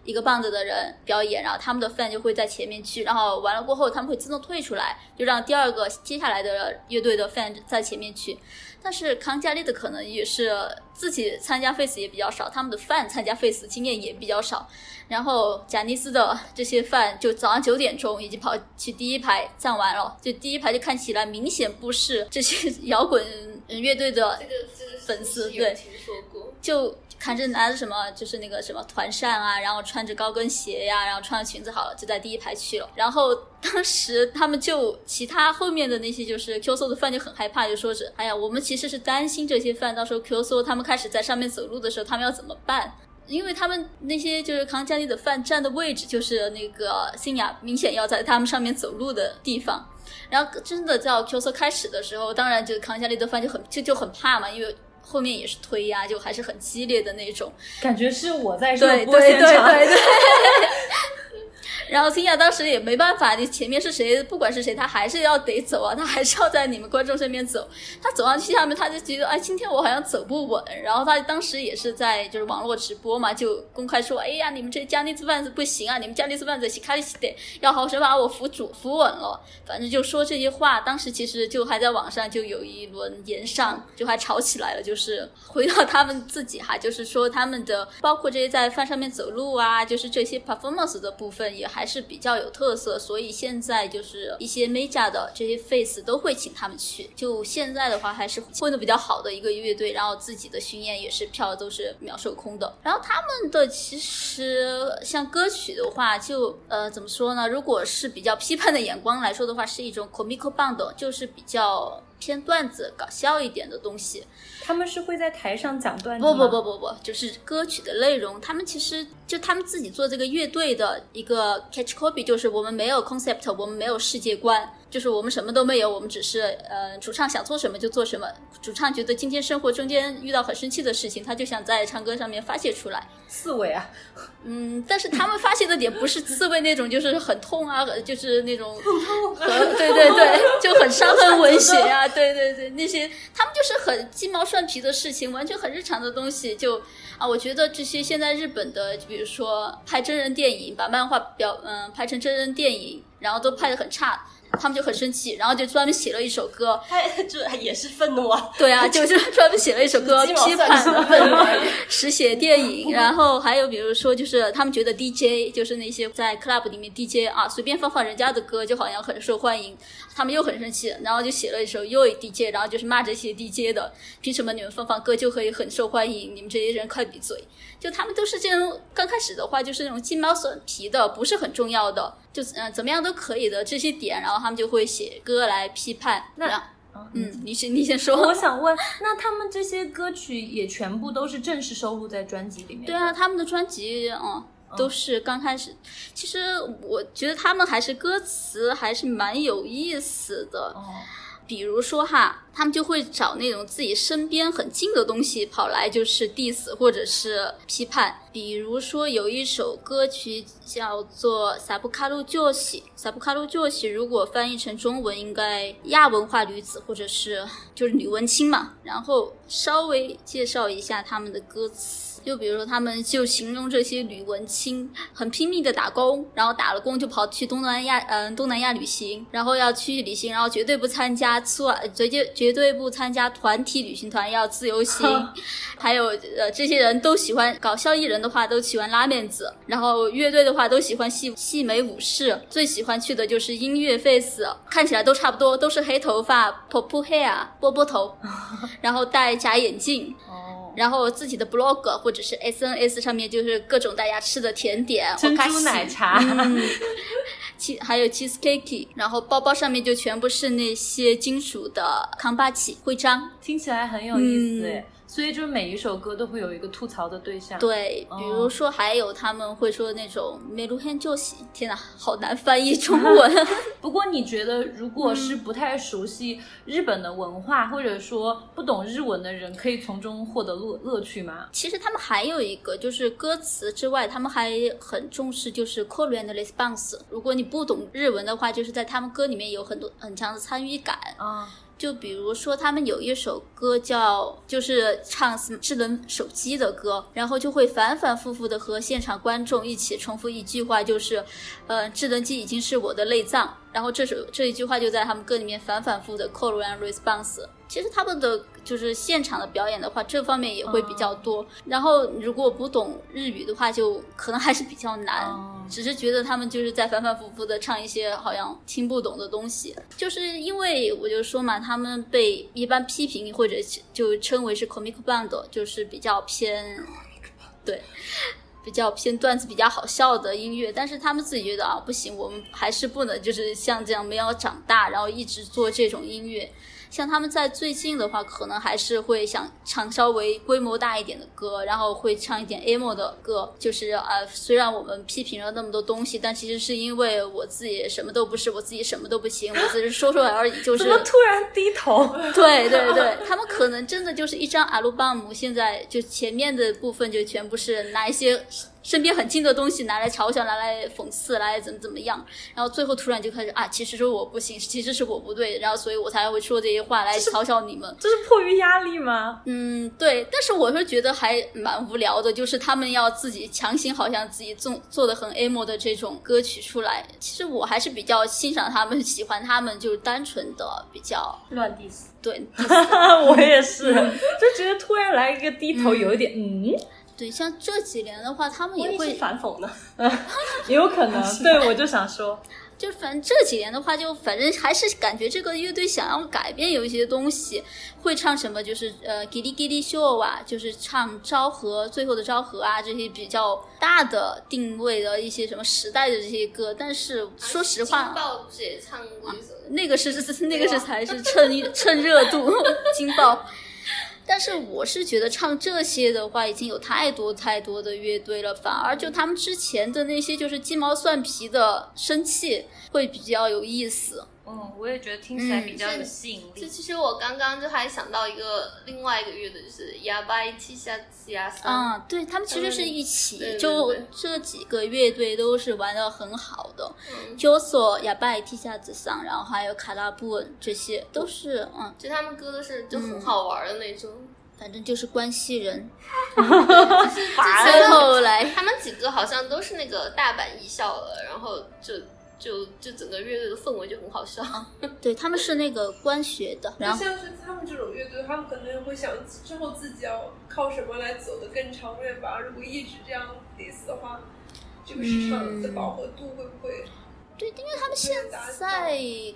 一个棒子的人表演，然后他们的 fan 就会在前面去，然后完了过后他们会自动退出来，就让第二个接下来的乐队的 fan 在前面去。但是康佳丽的可能也是自己参加 face 也比较少，他们的 fan 参加 face 经验也比较少，然后贾尼斯的这些 fan 就早上九点钟已经跑去第一排站完了，就第一排就看起来明显不是这些摇滚乐队的粉丝，对，就看着拿着什么就是那个什么团扇啊，然后穿着高跟鞋呀、啊，然后穿着裙子好了，就在第一排去了。然后当时他们就其他后面的那些就是 Q S O 的饭就很害怕，就说是哎呀，我们其实是担心这些饭到时候 Q S O 他们开始在上面走路的时候他们要怎么办，因为他们那些就是康佳丽的饭站的位置就是那个新雅明显要在他们上面走路的地方。然后真的到 Q S O 开始的时候，当然就康佳丽的饭就很就就很怕嘛，因为后面也是推压，就还是很激烈的那种感觉，是我在热播现场，对对对对对然后新雅当时也没办法，你前面是谁不管是谁他还是要得走啊，他还是要在你们观众身边走，他走上去下面他就觉得哎，今天我好像走不稳，然后他当时也是在就是网络直播嘛，就公开说哎呀，你们这加尼斯贩子不行啊，你们加尼斯贩子要好生把我扶主扶稳了，反正就说这些话。当时其实就还在网上就有一轮言上就还吵起来了，就是回到他们自己哈，就是说他们的包括这些在饭上面走路啊，就是这些 performance 的部分也还是比较有特色，所以现在就是一些 major 的这些 face 都会请他们去，就现在的话还是混得比较好的一个乐队，然后自己的巡演也是票都是秒售空的。然后他们的其实像歌曲的话就呃怎么说呢，如果是比较批判的眼光来说的话，是一种 comical band， 就是比较偏段子搞笑一点的东西。他们是会在台上讲段子吗？不不不不不，就是歌曲的内容。他们其实就他们自己做这个乐队的一个 catch copy， 就是我们没有 concept， 我们没有世界观，就是我们什么都没有，我们只是呃，主唱想做什么就做什么。主唱觉得今天生活中间遇到很生气的事情，他就想在唱歌上面发泄出来。刺猬啊，嗯，但是他们发泄的点不是刺猬那种，就是很痛啊，就是那种，对对对，就很伤痕文学啊，对对对，那些他们就是很鸡毛蒜皮的事情，完全很日常的东西就。啊，我觉得这些现在日本的，比如说拍真人电影，把漫画表嗯、呃、拍成真人电影，然后都拍得很差，他们就很生气，然后就专门写了一首歌，哎，这也是愤怒啊！对啊，就是专门写了一首歌批判的愤怒，时写电影，然后还有比如说就是他们觉得 D J 就是那些在 club 里面 D J 啊，随便放放人家的歌就好像很受欢迎，他们又很生气，然后就写了一首又 D J， 然后就是骂这些 D J 的，凭什么你们放放歌就可以很受欢迎？你们这些人快！嘴就他们都是这种，刚开始的话就是那种鸡毛蒜皮的，不是很重要的，就嗯、呃、怎么样都可以的这些点，然后他们就会写歌来批判。那嗯，你先你先说。我想问，那他们这些歌曲也全部都是正式收录在专辑里面？对啊，他们的专辑嗯。都是刚开始，其实我觉得他们还是歌词还是蛮有意思的。哦，比如说哈，他们就会找那种自己身边很近的东西跑来就是 diss 或者是批判。比如说有一首歌曲叫做 Sabukaru Joshi， Sabukaru Joshi 如果翻译成中文应该亚文化女子或者是就是女文青嘛。然后稍微介绍一下他们的歌词，就比如说他们就形容这些女文青很拼命的打工，然后打了工就跑去东南亚嗯、呃、东南亚旅行，然后要去旅行，然后绝对不参加绝对绝对不参加团体旅行团，要自由行。还有呃这些人都喜欢搞笑艺人的话都喜欢拉面子，然后乐队的话都喜欢戏戏美武士，最喜欢去的就是音乐 face， 看起来都差不多，都是黑头发 pop hair 波波头，然后戴假眼镜。然后自己的 blog 或者是 S N S 上面就是各种大家吃的甜点，珍珠奶茶、嗯、还有 cheesecake， 然后包包上面就全部是那些金属的康巴奇徽章。听起来很有意思、嗯、所以就每一首歌都会有一个吐槽的对象。对，比如说还有他们会说那种 meruhen joshi， 天哪好难翻译中文不过你觉得如果是不太熟悉日本的文化、嗯、或者说不懂日文的人可以从中获得乐趣吗？其实他们还有一个就是歌词之外他们还很重视就是 call and response， 如果你不懂日文的话就是在他们歌里面有很多很强的参与感、嗯、就比如说他们有一首歌叫就是唱智能手机的歌，然后就会反反复复的和现场观众一起重复一句话，就是呃，智能机已经是我的内脏，然后这首这一句话就在他们歌里面反反复复的 call and response。 其实他们的就是现场的表演的话这方面也会比较多、嗯、然后如果不懂日语的话就可能还是比较难、嗯、只是觉得他们就是在反反复复的唱一些好像听不懂的东西。就是因为我就说嘛，他们被一般批评或者就称为是 comic band， 就是比较偏对比较偏段子比较好笑的音乐，但是他们自己觉得啊不行，我们还是不能就是像这样没有长大然后一直做这种音乐。像他们在最近的话可能还是会想唱稍微规模大一点的歌，然后会唱一点 emo 的歌，就是呃，虽然我们批评了那么多东西，但其实是因为我自己什么都不是，我自己什么都不行，我只是说说而已，就是怎么突然低头对对对，他们可能真的就是一张 album， 现在就前面的部分就全部是拿一些身边很近的东西拿来嘲笑，拿来讽刺，拿来怎么怎么样，然后最后突然就开始啊，其实是我不行，其实是我不对，然后所以我才会说这些话来嘲笑你们。这是迫于压力吗？嗯，对。但是我是觉得还蛮无聊的，就是他们要自己强行好像自己做做的很 emo 的这种歌曲出来。其实我还是比较欣赏他们，喜欢他们，就是单纯的比较乱 diss。对， diss 我也是、嗯，就觉得突然来一个低头，有一点嗯。嗯对，像这几年的话他们也会反讽的也有可能对，我就想说就反正这几年的话就反正还是感觉这个乐队想要改变有一些东西，会唱什么就是呃吉利吉利秀啊，就是唱昭和最后的昭和啊，这些比较大的定位的一些什么时代的这些歌。但是说实话、啊、金爆不是也唱过一首、啊、那个是那个是才是趁趁热度金爆但是我是觉得唱这些的话已经有太多太多的乐队了，反而就他们之前的那些就是鸡毛蒜皮的生气会比较有意思。嗯，我也觉得听起来比较有吸引力。嗯、其实我刚刚就还想到一个另外一个乐队，就是ヤバイTシャツ屋さん。啊，对他们其实是一起、嗯，就这几个乐队都是玩得很好的。嗯，就所ヤバイTシャツさん，然后还有卡拉布这些都是，嗯，就他们歌都是就很好玩的那种。嗯，反正就是关系人，最后来他们几个好像都是那个大阪艺校的，然后就就就整个乐队的氛围就很好笑。对，他们是那个官学的，然后像是他们这种乐队，他们可能会想之后自己要靠什么来走得更长远吧。如果一直这样 diss 的话，这个市场的饱和度会不会？对，因为他们现在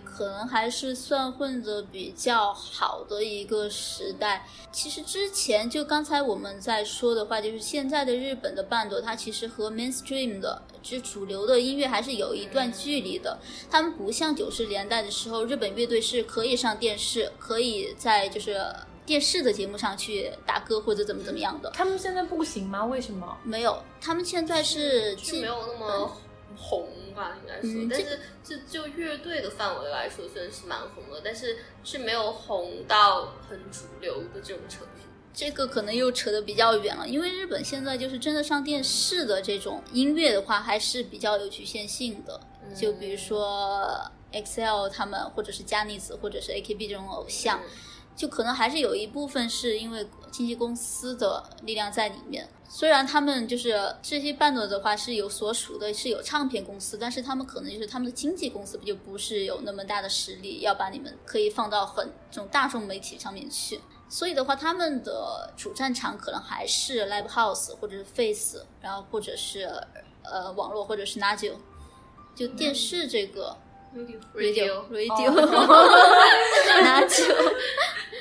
可能还是算混得比较好的一个时代。其实之前就刚才我们在说的话，就是现在的日本的伴奏，它其实和 mainstream 的就主流的音乐还是有一段距离的。他们不像九十年代的时候，日本乐队是可以上电视，可以在就是电视的节目上去打歌或者怎么怎么样的。他们现在不行吗？为什么？没有，他们现在是就没有那么红吧，应该说、嗯、但是就就乐队的范围来说，虽然是蛮红的，但是是没有红到很主流的这种程度。这个可能又扯得比较远了，因为日本现在就是真的上电视的这种音乐的话，还是比较有局限性的。就比如说 X L 他们，或者是加尼子，或者是 A K B 这种偶像、嗯、就可能还是有一部分是因为经纪公司的力量在里面。虽然他们就是这些伴奏的话是有所属的，是有唱片公司，但是他们可能就是他们的经纪公司就不是有那么大的实力要把你们可以放到很这种大众媒体上面去。所以的话，他们的主战场可能还是 live house 或者是 face， 然后或者是呃网络，或者是 radio， 就电视这个 radio radio radio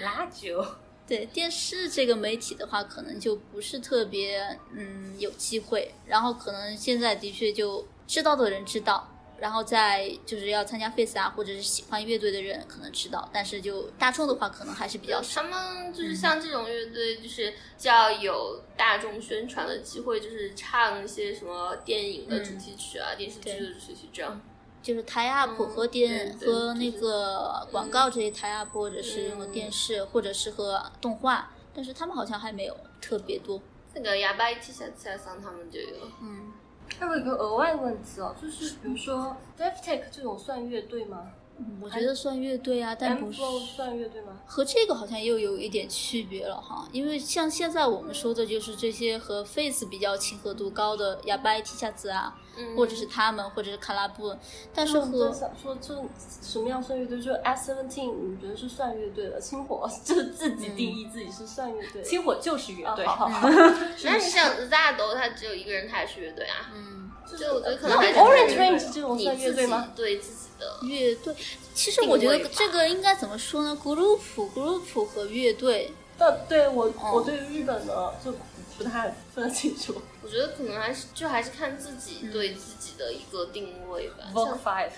radio。对，电视这个媒体的话可能就不是特别嗯有机会。然后可能现在的确就知道的人知道，然后在就是要参加 face 啊，或者是喜欢乐队的人可能知道，但是就大众的话可能还是比较少。他们就是像这种乐队就是较有大众宣传的机会，就是唱一些什么电影的主题曲啊、嗯、电视剧的主题曲这样，就是tie up和电、嗯、和那个广告这些tie up，或者是用电视、嗯、或者是和动画，但是他们好像还没有特别多。那个ヤバイTシャツ屋さん他们就有。嗯，还有一个额外问题哦，就是比如说 DefTech 这种算乐队吗？嗯，我觉得算乐队啊，但不是算乐队吗？和这个好像又有一点区别了哈，因为像现在我们说的就是这些和 Face 比较亲和度高的ヤバイTシャツ啊、嗯，或者是他们，或者是卡拉布，但是和想说这什么样算乐队？就 At 十七，你觉得是算乐队了？轻火就自己定义自己是算乐队，轻、嗯、火就是乐队。啊、好好，那你像 Zado 他只有一个人，他也是乐队啊。嗯。就是我觉得可能还是 Orange Range 这种算乐队吗？对自己的乐队，其实我觉得这个应该怎么说呢 ？group group 和乐队，但对我、嗯、我对日本的就不太分清楚。我觉得可能还是就还是看自己对自己的一个定位吧。Vogue five，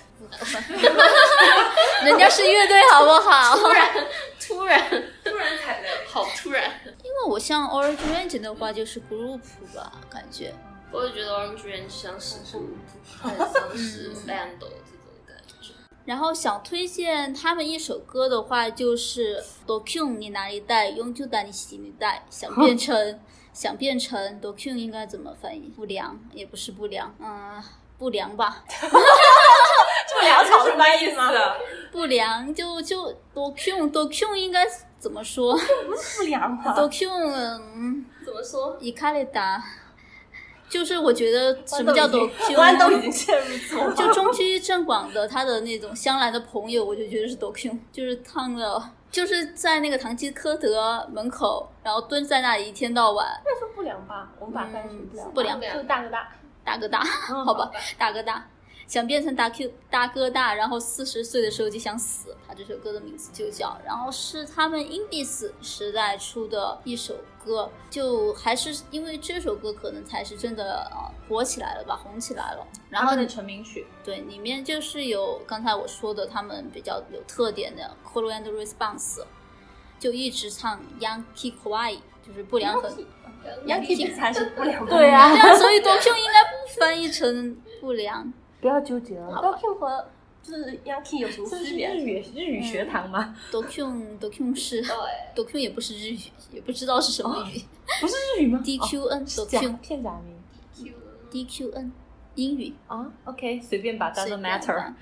人家是乐队好不好？突然突然突然踩雷，好突然。因为我像 Orange Range 的话就是 group 吧，感觉。我就觉得 Orange Range 像是很像是 band 这种感觉。然后想推荐他们一首歌的话，就是Dokyunになりたいよんじゅう代にしてみたい，想变成想变成 Dokyun 应该怎么翻译？不良也不是不良，嗯，不良吧。不良草是什么意思？不良就就 Dokyun Dokyun 应该怎么说？不是不良吧 ？Dokyun 嗯怎么说？イカレタ。就是我觉得什么叫抖 Q， 豌豆已经陷入自我，就中居正广的他的那种香兰的朋友，我就觉得是抖 Q， 就是烫了，就是在那个唐吉诃德门口，然后蹲在那里一天到晚。那说不良吧，我们把翻译成不良，不良就大哥大，大哥大，好吧，大哥大，想变成大 Q 大哥大，然后四十岁的时候就想死。他这首歌的名字就叫，然后是他们 Indies 时代出的一首歌，就还是因为这首歌可能才是真的啊、呃、火起来了吧，红起来了。然后他的成名曲，对，里面就是有刚才我说的他们比较有特点的 Call and Response， 就一直唱 Yankee Kawaii， 就是不良很。Yankee 才是不良。对啊，所以 Dokyun 应该不翻译成不良。不要纠结了，Dokyun 和是 Yankee 有什么区别？日语日语学堂吗 ？Dokun Dokun 是 Dokun 也不是日语，也不知道是什么语。不是日语吗 ？D Q N Dokun 片假名 D Q N 英语啊 ？OK， 随便吧 ，doesn't matter。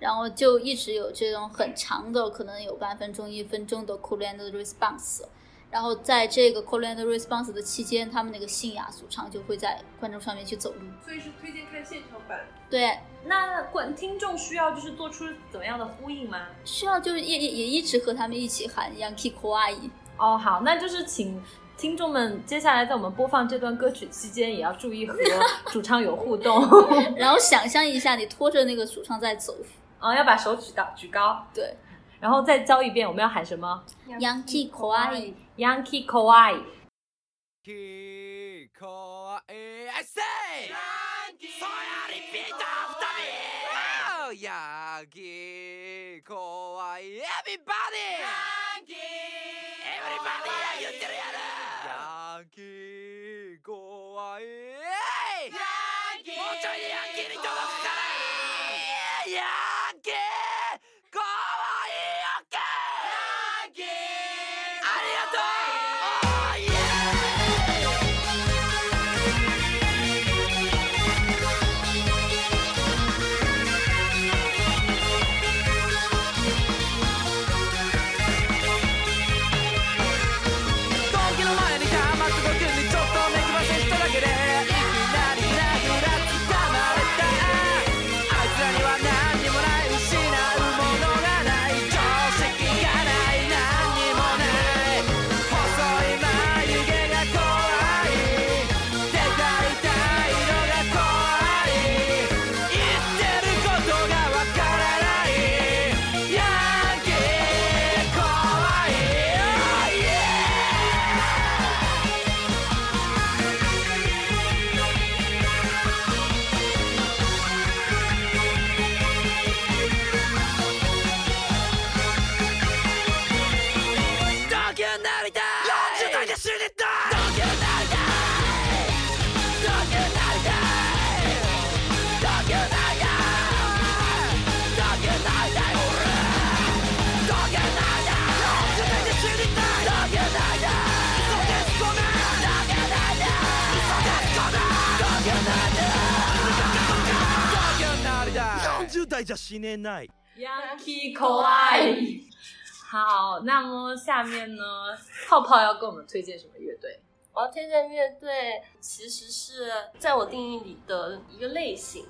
然后就一直有这种很长的，可能有半分钟、一分钟的 call and response。然后在这个 call and response 的期间，他们那个信雅主唱就会在观众上面去走路，所以是推荐看现场版。对，那观听众需要就是做出怎么样的呼应吗？需要就是也也一直和他们一起喊 Yankee Kawaii。哦，好，那就是请听众们接下来在我们播放这段歌曲期间，也要注意和主唱有互动，然后想象一下你拖着那个主唱在走，啊、哦，要把手举到举高，对。然后再教一遍，我们要喊什么 ？Yankee Kawaii, Yankee Kawaii, Yankee Kawaii, I say, Yankee, so I repeat after me, Yankee Kawaii, everybody, Yankee, everybody, are you ready? Yankee Kawaii, Yankee, もうちょいで Yankee に届くから、Yankee。Yankee Kawaii。 好，那么下面呢，泡泡要跟我们推荐什么乐队？我要推荐乐队其实是在我定义里的一个类型。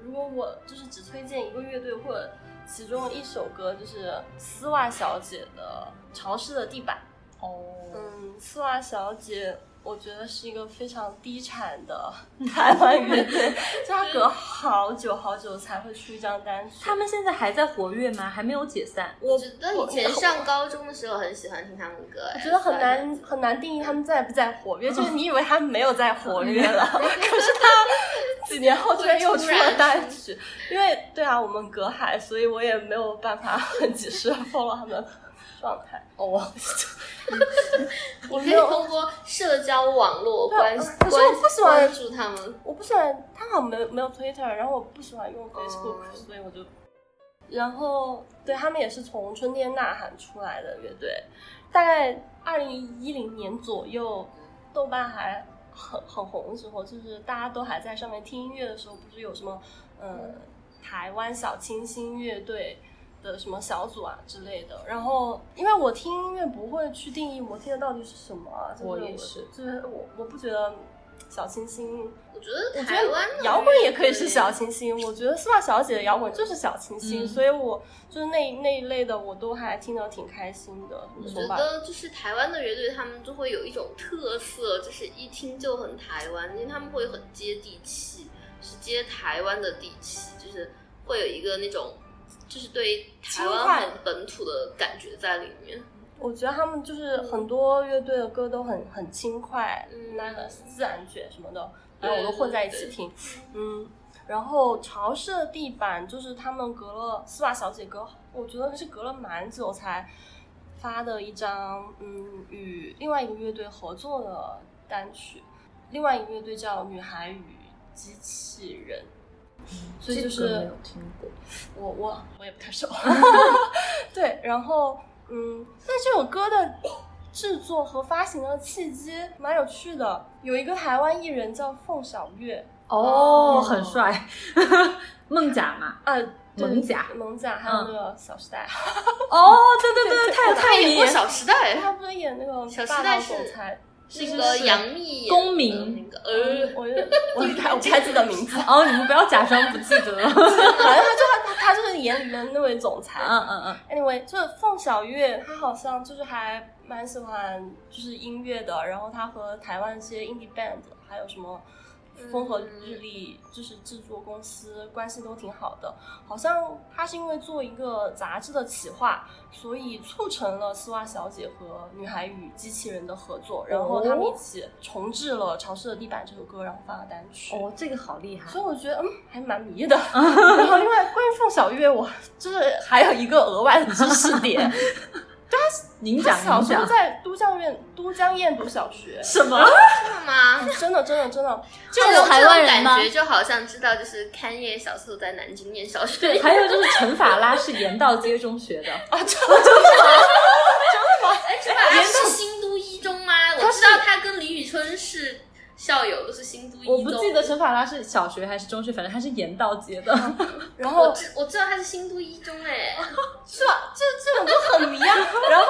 如果我就是只推荐一个乐队或者其中一首歌，就是丝袜小姐的潮湿的地板。哦，嗯，丝袜小姐我觉得是一个非常低产的台湾乐队，就他隔好久好久才会出一张单曲。他们现在还在活跃吗？还没有解散。我觉得以前上高中的时候很喜欢听他们歌，我觉得很难很难定义他们在不在活跃，就是你以为他们没有在活跃了，可是他几年后居然又出了单曲。因为对啊，我们隔海，所以我也没有办法很及时follow他们。状态哦，我你可以通过社交网络关系，可是我不喜欢关注他们，我不喜欢他好像没有没有 Twitter， 然后我不喜欢用 Facebook，、嗯、所以我就，然后对他们也是从春天呐喊出来的乐队，大概二零一零年左右，豆瓣还很很红的时候，就是大家都还在上面听音乐的时候，不是有什么呃台湾小清新乐队。的什么小组啊之类的，然后因为我听音乐不会去定义我听的到底是什么、啊就是、我, 我也是，就是我我不觉得小清新，我觉得台湾摇滚也可以是小清新，我觉得丝袜小姐的摇滚就是小清新、嗯、所以我就是那那一类的我都还听得挺开心的。我觉得就是台湾的乐队他们就会有一种特色，就是一听就很台湾，因为他们会很接地气，是接台湾的地气，就是会有一个那种就是对台湾本土的感觉在里面。我觉得他们就是很多乐队的歌都很很轻快，嗯，那个自然卷什么的，然后我都混在一起听，嗯。然后潮湿的地板就是他们隔了丝袜小姐隔，我觉得是隔了蛮久才发的一张，嗯，与另外一个乐队合作的单曲。另外一个乐队叫女孩与机器人。所以就是、这个、没有听过，我我我也不太熟。对，然后嗯，但这首歌的制作和发行的契机蛮有趣的，有一个台湾艺人叫凤小岳，哦，嗯、很帅，孟甲嘛，啊、呃。蒙甲蒙甲还有那个小时代、嗯、哦对对对太太演过小时代，他不是演那个小时代总裁，是一个杨幂公民、那个、呃我我我不太记得名字哦，你们不要假装不记得了。反正他就他就是演里面那位总裁，嗯嗯嗯 anyway 就是凤小岳，他好像就是还蛮喜欢就是音乐的，然后他和台湾一些 indie band 还有什么风和日丽就是制作公司关系都挺好的，好像他是因为做一个杂志的企划，所以促成了丝袜小姐和女孩与机器人的合作，然后他们一起重制了《潮湿的地板》这首歌，然后发了单曲。哦，这个好厉害！所以我觉得嗯还蛮迷的。然后另外关于凤小岳，我就是还有一个额外的知识点。您讲，他小时候在都江堰都江堰读小学，什么？真的吗？真的真的真的，这种台湾人感觉就好像知道，就是勘叶小时候在南京念小学，还有就是陈法拉是盐道街中学的啊，真的吗？真的吗？哎，陈法拉是新都一中吗？我知道他跟李宇春是校友，都是新都一中。我不记得陈法拉是小学还是中学，反正他是盐道街的。然后我知我知道他是新都一中，哎，是吧？这这种都很迷啊，然后。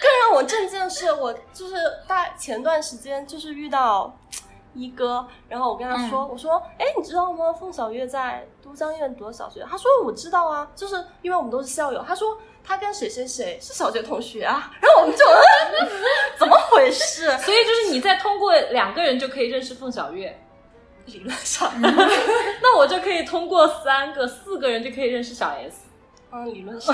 更让我震惊的是，我就是大前段时间就是遇到一哥，然后我跟他说，嗯、我说，哎，你知道吗？凤小岳在都江堰读小学。他说我知道啊，就是因为我们都是校友。他说他跟谁谁谁是小学同学啊。然后我们就、嗯、怎么回事？所以就是你在通过两个人就可以认识凤小岳，理论上，那我就可以通过三个、四个人就可以认识小 S。嗯，理论上。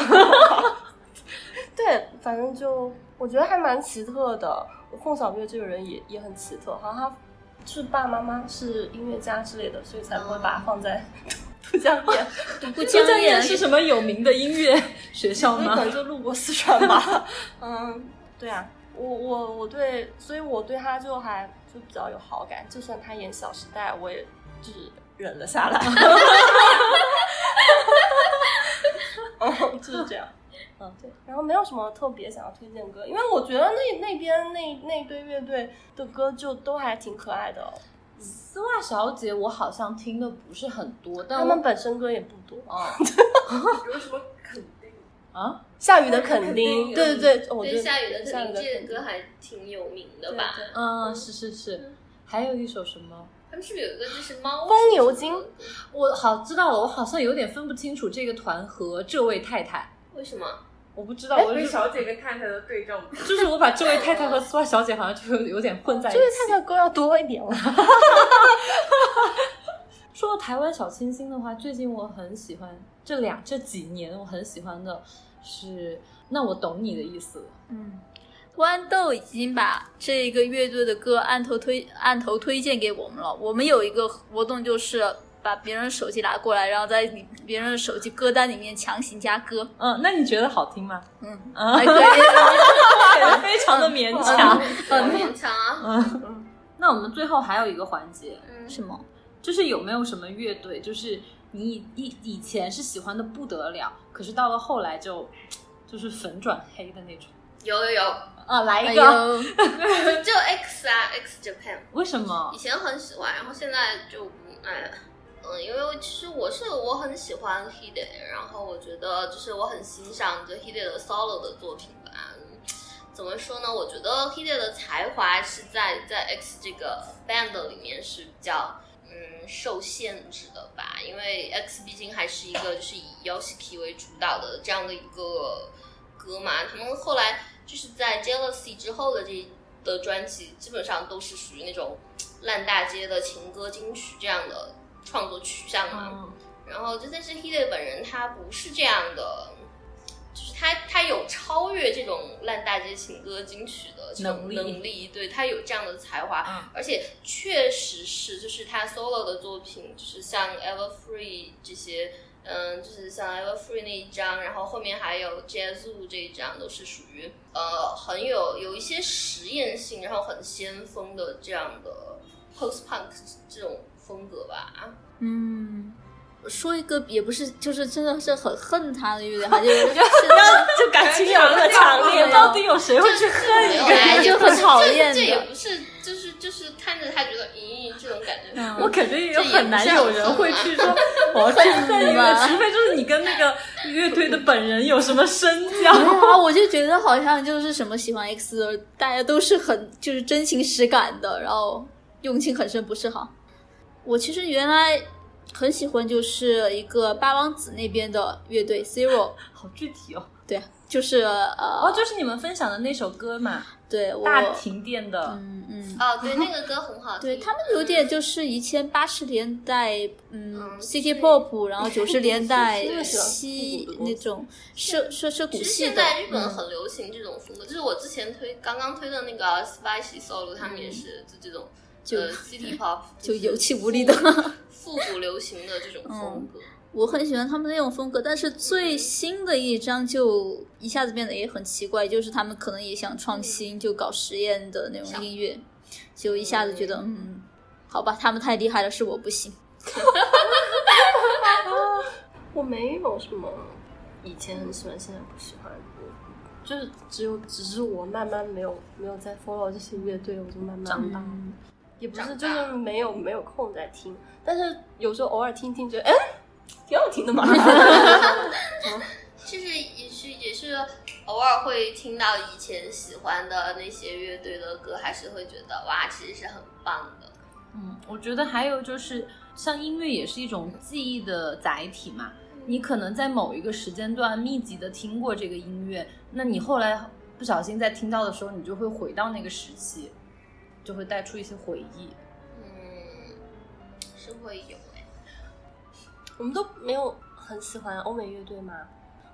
对，反正就我觉得还蛮奇特的。凤小岳这个人也也很奇特，好像他是爸妈妈是音乐家之类的，所以才不会把他放在都江堰。都江堰是什么有名的音乐学校吗？可能就路过四川吧。嗯，对啊，我我我对，所以我对他就还就比较有好感。就算他演《小时代》，我也就是忍了下来。哦，就是这样。嗯，对，然后没有什么特别想要推荐歌，因为我觉得那那边那那对乐队的歌就都还挺可爱的、哦。丝袜小姐我好像听的不是很多，但他们本身歌也不多啊。有什么肯定啊？下雨的肯定，对对对，我觉得下雨的肯定这歌还挺有名的吧？对对嗯，是是是，还有一首什么？他们是不是有一个就是猫风牛精？我好知道了，我好像有点分不清楚这个团和这位太太。为什么？我不知道，我对小姐跟太太的对照，就是我把这位太太和丝袜小姐好像就有点混在一起。这位太太歌要多一点了。说到台湾小清新的话，最近我很喜欢这两这几年我很喜欢的是，那我懂你的意思了。嗯，豌豆已经把这个乐队的歌按头推按头推荐给我们了。我们有一个活动就是。把别人的手机拿过来，然后在别人的手机歌单里面强行加歌。嗯，那你觉得好听吗？嗯，还可以，非常的勉强，很勉强啊。嗯，那我们最后还有一个环节，嗯，什么？就是有没有什么乐队，就是你以以前是喜欢的不得了，可是到了后来就就是粉转黑的那种。有有有啊，来一个，哎、就 X 啊 ，X Japan。为什么？以前很喜欢，然后现在就不爱了。嗯，因为其实我是我很喜欢 Hide， 然后我觉得就是我很欣赏这 Hide 的 solo 的作品吧。怎么说呢？我觉得 Hide 的才华是在在 X 这个 band 里面是比较嗯受限制的吧，因为 X 毕竟还是一个就是以 Yoshiki 为主导的这样的一个歌嘛。他们后来就是在 Jealousy 之后的这的专辑，基本上都是属于那种烂大街的情歌金曲这样的。创作取向嘛，嗯、然后就但是 Hide 本人他不是这样的，就是他他有超越这种烂大街情歌金曲的这种能力，能力对他有这样的才华，嗯、而且确实是就是他 solo 的作品，就是像 Everfree 这些，嗯，就是像 Everfree 那一张，然后后面还有 Jazzu 这一张，都是属于呃很有有一些实验性，然后很先锋的这样的 post punk 这种。风格吧，嗯，说一个也不是，就是真的是很恨他的乐队，好像就是就感情有那么强烈，到底有谁会去恨一个人，就很讨厌的。这也不是，就是就是看着他觉得隐隐这种感觉，我感觉也很难有人会去说我要去恨一个，除非就是你跟那个乐队的本人有什么深交。我就觉得好像就是什么喜欢 X 的，大家都是很就是真情实感的，然后用情很深，不是哈。我其实原来很喜欢就是一个八王子那边的乐队 Zero， 好具体哦。对，就是呃，哦，就是你们分享的那首歌嘛。对，我大停电的，嗯嗯，哦，对，那个歌很好听。对，他们有点就是以前八十年代，嗯 ，City Pop， 然后九十年代西那种社社社谷系的。其实现在日本很流行这种风格，就是我之前推刚刚推的那个 Spicy Solo， 他们也是就这种。就 City Pop 就有气无力的复古流行的这种风格、嗯、我很喜欢他们那种风格，但是最新的一张就一下子变得也很奇怪，就是他们可能也想创新、嗯、就搞实验的那种音乐，就一下子觉得 嗯, 嗯，好吧，他们太厉害了，是我不行我没有什么以前很喜欢现在不喜欢，就是只有只是我慢慢没有没有再 follow 这些乐队，我就慢慢长大、嗯，也不是就是没有没有空在听，但是有时候偶尔听听觉得哎挺好听的嘛就是也是也是偶尔会听到以前喜欢的那些乐队的歌，还是会觉得哇其实是很棒的。嗯，我觉得还有就是像音乐也是一种记忆的载体嘛，你可能在某一个时间段密集的听过这个音乐，那你后来不小心在听到的时候，你就会回到那个时期，就会带出一些回忆。嗯，是会有哎、欸。我们都没有很喜欢欧美乐队吗？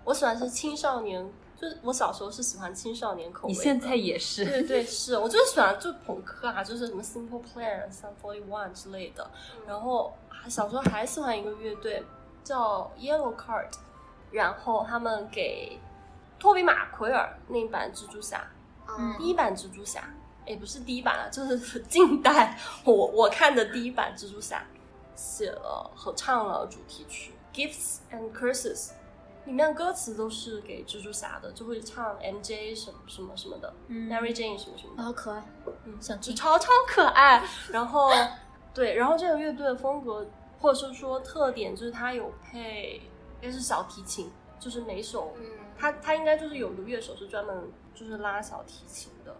我喜欢是青少年，就是我小时候是喜欢青少年口味的。你现在也是？对对是，我就是喜欢就朋克啊，就是什么 Simple Plan、Sum forty-one 之类的。然后小时候还喜欢一个乐队叫 Yellowcard， 然后他们给托比马奎尔那一版蜘蛛侠，嗯，第一版蜘蛛侠。也不是第一版了，就是近代我我看的第一版蜘蛛侠，写了合唱了主题曲 Gifts and Curses， 里面的歌词都是给蜘蛛侠的，就会唱 M J 什么什么什么的、嗯、Mary Jane 什么什么的，好可爱，嗯，想听，超超可爱然后对，然后这个乐队的风格或者是说特点就是它有配应该是小提琴，就是每首、嗯、它它应该就是有的乐手是专门就是拉小提琴的。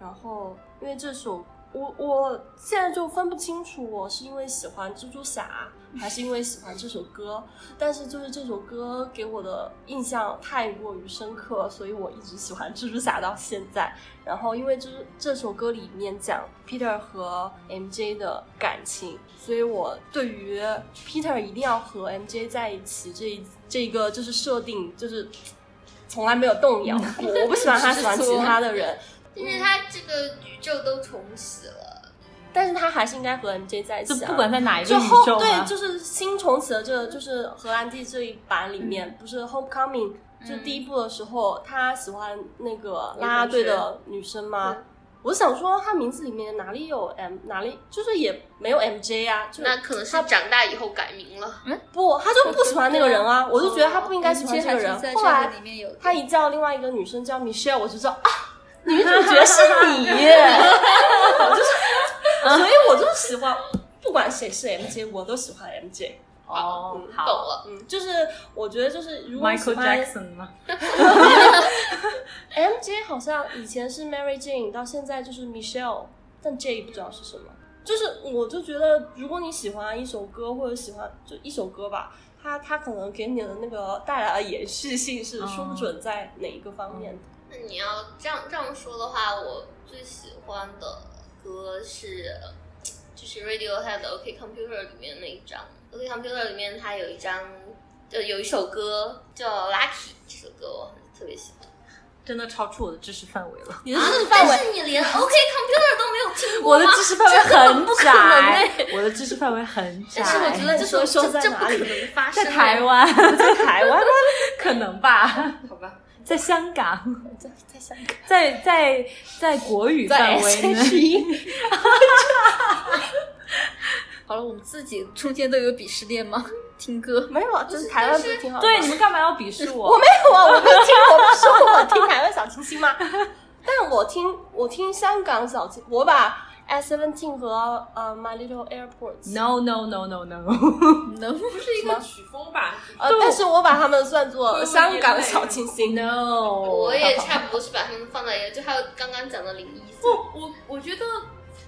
然后因为这首我我现在就分不清楚我是因为喜欢蜘蛛侠还是因为喜欢这首歌，但是就是这首歌给我的印象太过于深刻，所以我一直喜欢蜘蛛侠到现在。然后因为这这首歌里面讲 Peter 和 M J 的感情，所以我对于 Peter 一定要和 M J 在一起这这个就是设定就是从来没有动摇过我不喜欢他喜欢其他的人因为他这个宇宙都重启了，但是他还是应该和 M J 在一起、啊、就不管在哪一个宇宙、啊、对，就是新重启的这个就是荷兰弟这一版里面、嗯、不是 Homecoming、嗯、就第一部的时候他喜欢那个啦啦队的女生吗、嗯、我想说他名字里面哪里有 M 哪里就是也没有 M J 啊，就那可能是长大以后改名了、嗯、不他就不喜欢那个人啊、嗯、我就觉得他不应该喜欢这个人、嗯、后来他一叫另外一个女生叫 Michelle 我就知道啊女主角是你我、就是、所以我就喜欢不管谁是 M J 我都喜欢 M J 哦、嗯、好懂了、嗯、就是我觉得就是如果 Michael Jackson 吗M J 好像以前是 Mary Jane 到现在就是 Michelle， 但 J 不知道是什么，就是我就觉得如果你喜欢一首歌或者喜欢就一首歌吧，它它可能给你的那个带来的延续性是说不准在哪一个方面的、嗯嗯，那你要这样这样说的话，我最喜欢的歌是就是 Radiohead 的 OK Computer 里面那一张， OK Computer 里面它有一张就有一首歌叫 Lucky， 这首歌我特别喜欢，真的超出我的知识范围了。你的知识范围、啊、但是你连 OK Computer 都没有听过吗？我的知识范围很窄我的知识范围很窄，但是我觉得这首说在哪里，这不可能发生在台湾在台湾可能吧好吧，在香港，在在香港，在在在国语范围呢。好了，我们自己中间都有鄙视链吗？听歌。没有啊，就是台湾不是挺好的。对，你们干嘛要鄙视我？我没有啊，我没听，我不说我听台湾小清新吗？但我听我听香港小清，我把 at seventeen 和呃、uh, My Little Airport。No no no no no， no 不是一个曲风吧？呃，但是我把他们算作香港小清新。No， 我也差不多是把他们放在一个，就还有刚刚讲的林一峰。我我我觉得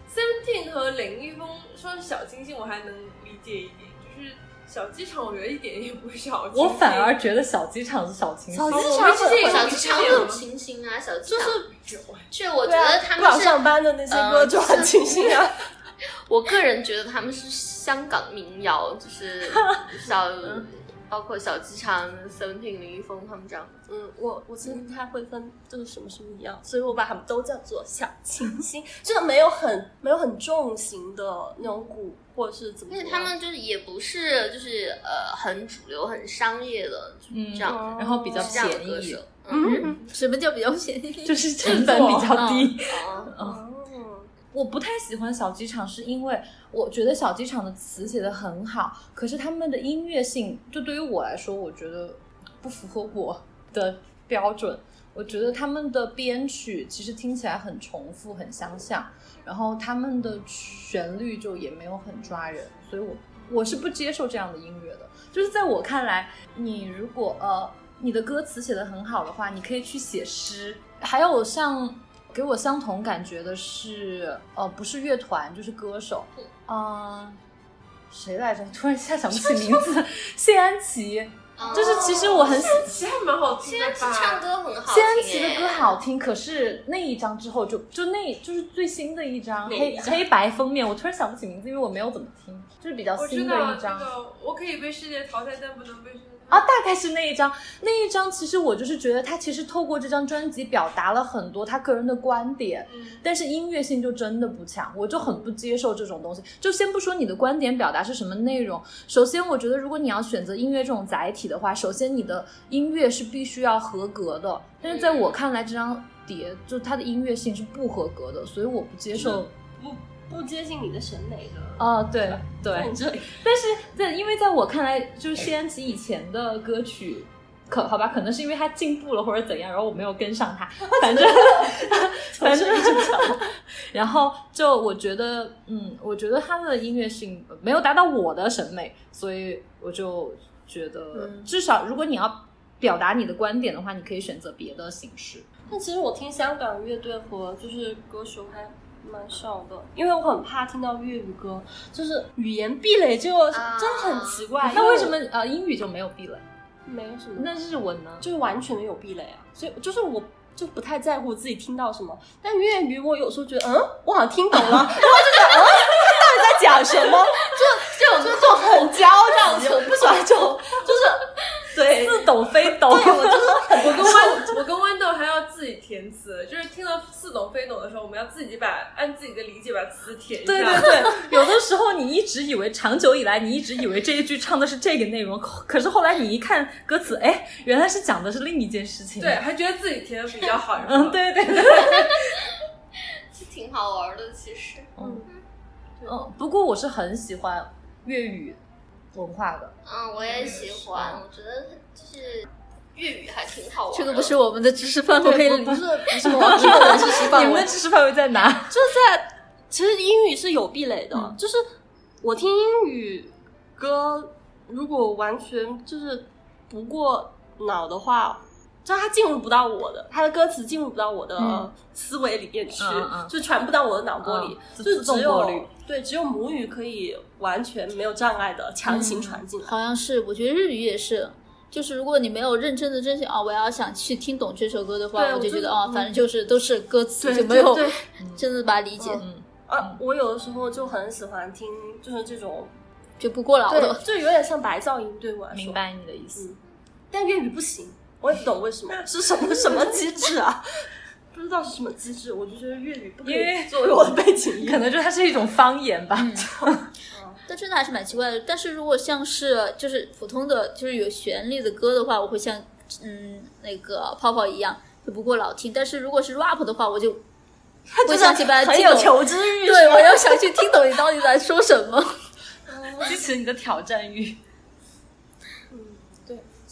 seventeen 和林一峰说小清新，我还能理解一点，就是。小机场我觉得一点也不小清新，我反而觉得小机场是小清新，小机场是小机场很清新啊，小机场就是，却我觉得他们是不上班的那些歌就很清新啊。我个人觉得他们是香港民谣，就是小包括小机场、seventeen、林一峰他们这样。嗯，我我其实不太会分这个什么是民谣，所以我把他们都叫做小清新，就是没有很没有很重型的那种鼓。或者是怎么，而且他们就是也不是就是呃很主流很商业的，就是、这样、嗯，然后比较便宜，嗯，嗯什么叫比较便宜？就是成本比较低。哦、嗯嗯嗯，我不太喜欢小机场，是因为我觉得小机场的词写得很好，可是他们的音乐性，就对于我来说，我觉得不符合我的标准。我觉得他们的编曲其实听起来很重复很相像，然后他们的旋律就也没有很抓人，所以我我是不接受这样的音乐的。就是在我看来，你如果呃你的歌词写得很好的话，你可以去写诗。还有像给我相同感觉的是呃不是乐团就是歌手，嗯、呃，谁来着？突然一下想不起名字，谢安琪。就是其实我很喜欢，谢安琪还蛮好听的吧？谢安琪唱歌很好听，谢安琪的歌好听。可是那一张之后就就那就是最新的一张黑黑白封面，我突然想不起名字，因为我没有怎么听，就是比较新的一张。我知道，我可以被世界淘汰，但不能被世界淘汰啊，大概是那一张。那一张其实我就是觉得他其实透过这张专辑表达了很多他个人的观点，嗯、但是音乐性就真的不强，我就很不接受这种东西。就先不说你的观点表达是什么内容，首先我觉得如果你要选择音乐这种载体的话，首先你的音乐是必须要合格的，但是在我看来这张碟就它的音乐性是不合格的，所以我不接受，不不接近你的审美的哦，对对，但是在因为在我看来就是谢安琪以前的歌曲可好吧，可能是因为他进步了或者怎样，然后我没有跟上他，反正反正然后就我觉得嗯我觉得他的音乐性没有达到我的审美，所以我就觉得至少如果你要表达你的观点的话，你可以选择别的形式。但其实我听香港乐队和就是歌手还蛮少的，因为我很怕听到粤语歌，就是语言壁垒就、啊、真的很奇怪。那为什么呃英语就没有壁垒？没有什么。那日文呢？就是完全没有壁垒啊，所以就是我就不太在乎自己听到什么，但粤语我有时候觉得嗯我好像听懂了，然后就是嗯在讲什么，就这种这种很焦躁，我不喜欢这种，就是对似懂非懂。对，我就是我跟豌我跟豌豆还要自己填词，就是听到似懂非懂的时候，我们要自己把按自己的理解把词填一下。对对对，有的时候你一直以为长久以来你一直以为这一句唱的是这个内容，可是后来你一看歌词，哎，原来是讲的是另一件事情。对，还觉得自己填的比较好。嗯，对对对，是挺好玩的，其实。嗯。嗯，不过我是很喜欢粤语文化的。嗯，我也喜欢，嗯、我觉得就是粤语还挺好玩的。这个不是我们的知识范围，不是不是我们的知识范围。你们的知识范围在哪？就是在其实英语是有壁垒的，嗯、就是我听英语歌，如果完全就是不过脑的话。就他进入不到我的，他的歌词进入不到我的思维里面去，嗯嗯、就传不到我的脑波里，嗯、就只有对只有母语可以完全没有障碍的强行传进来。嗯、好像是，我觉得日语也是，就是如果你没有认真的真心啊，我要想去听懂这首歌的话，我就觉得啊、哦，反正就是都是歌词，就没有真的把它理解。嗯、啊，我有的时候就很喜欢听，就是这种就不过脑了，就有点像白噪音对我来说。明白你的意思，嗯、但粤语不行。我也不懂为什么是什么什么机制啊，不知道是什么机制，我就觉得粤语不可以作为我的背景音，可能就它是一种方言吧。嗯、但真的还是蛮奇怪的。但是如果像是就是普通的就是有旋律的歌的话，我会像嗯那个泡泡一样就不过老听。但是如果是 rap 的话，我就我想起把它听懂，很有求知欲。对，我要想去听懂你到底在说什么，激起你的挑战欲。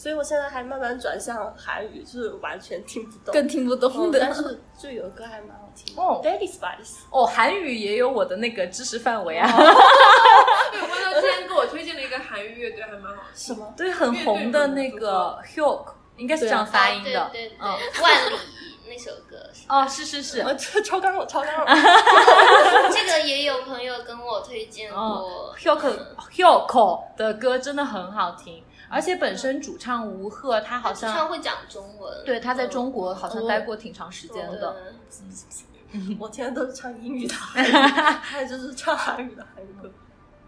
所以我现在还慢慢转向韩语，就是完全听不懂，更听不懂的、哦、但是就有歌还蛮好听的、oh. Daddy's Voice 哦，韩语也有我的那个知识范围啊、oh. 对，我朋友之前给我推荐了一个韩语乐队还蛮好听，什么对很红的那个 HOOK 应该是这样发音的、啊、对对对、嗯、万里那首歌是哦，是是是，我超干我超干我这个也有朋友跟我推荐过、哦、Hyoko Hyoko 的歌真的很好听，而且本身主唱吴赫他好像主唱会讲中文，对，他在中国好像待过挺长时间的、哦嗯、我天都是唱英语的还有就是唱韩语的韩语歌，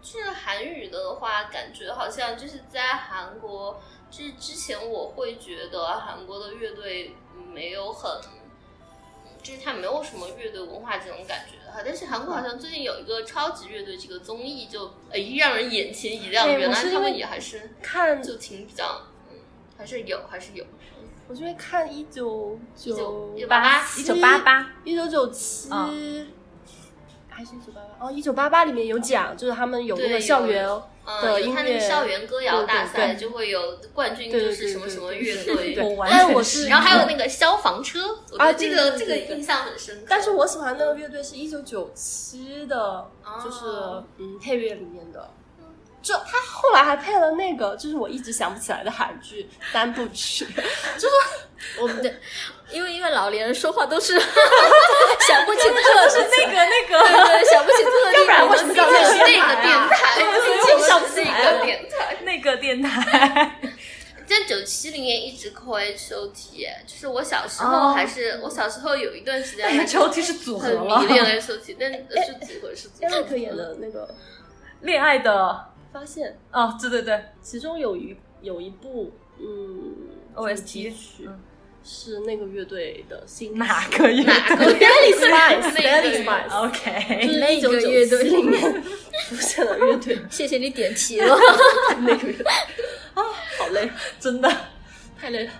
就是韩语的话感觉好像就是在韩国，就是之前我会觉得韩国的乐队没有很，就是它没有什么乐队文化这种感觉哈，但是韩国好像最近有一个超级乐队这个综艺就，就哎让人眼前一亮。原来他们也还是看就挺比较，嗯，还是有还是有。我就会看一九九八一九八八一九九七还是一九八八哦，一九八八里面有讲，就是他们有那个校园。嗯，你看那个校园歌谣大赛就会有冠军就是什么什么乐队，但我是然后还有那个消防车，我觉得这个、啊、这个印象很深刻。但是我喜欢那个乐队是一九九七的，就是、啊、嗯配乐里面的，就他后来还配了那个就是我一直想不起来的韩剧三部曲，就是我们的因为因为老年说话都是想不起特是那个那个对对想不起特定，要不然我知道那是那个电台，我们上次一个电台那个电台在九七零年一直扣 H O T， 就是我小时候还是、oh. 我小时候有一段时间 H O T 是组合了，很迷恋 H O T， 但是组合是组合。艾瑞克演的那个恋爱的发现哦，对对对，其中有一有一部嗯 O S T 曲。是那个乐队的新哪个乐队 Daddy's Voice Daddy's Voice OK 就是那个乐队里面出现了乐队谢谢你点题了那个乐队啊，好累，真的太累了。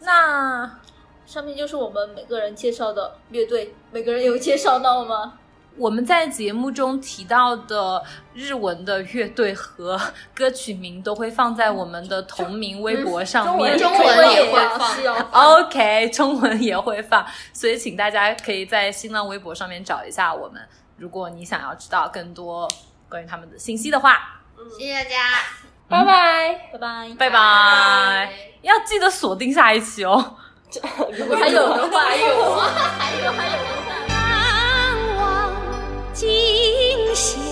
那上面就是我们每个人介绍的乐队，每个人有介绍到吗？我们在节目中提到的日文的乐队和歌曲名都会放在我们的同名微博上面，中文也会放 OK 中文也会放，所以请大家可以在新浪微博上面找一下我们，如果你想要知道更多关于他们的信息的话。谢谢大家，拜拜拜拜拜拜，要记得锁定下一期哦还有的话还有还有还有惊喜。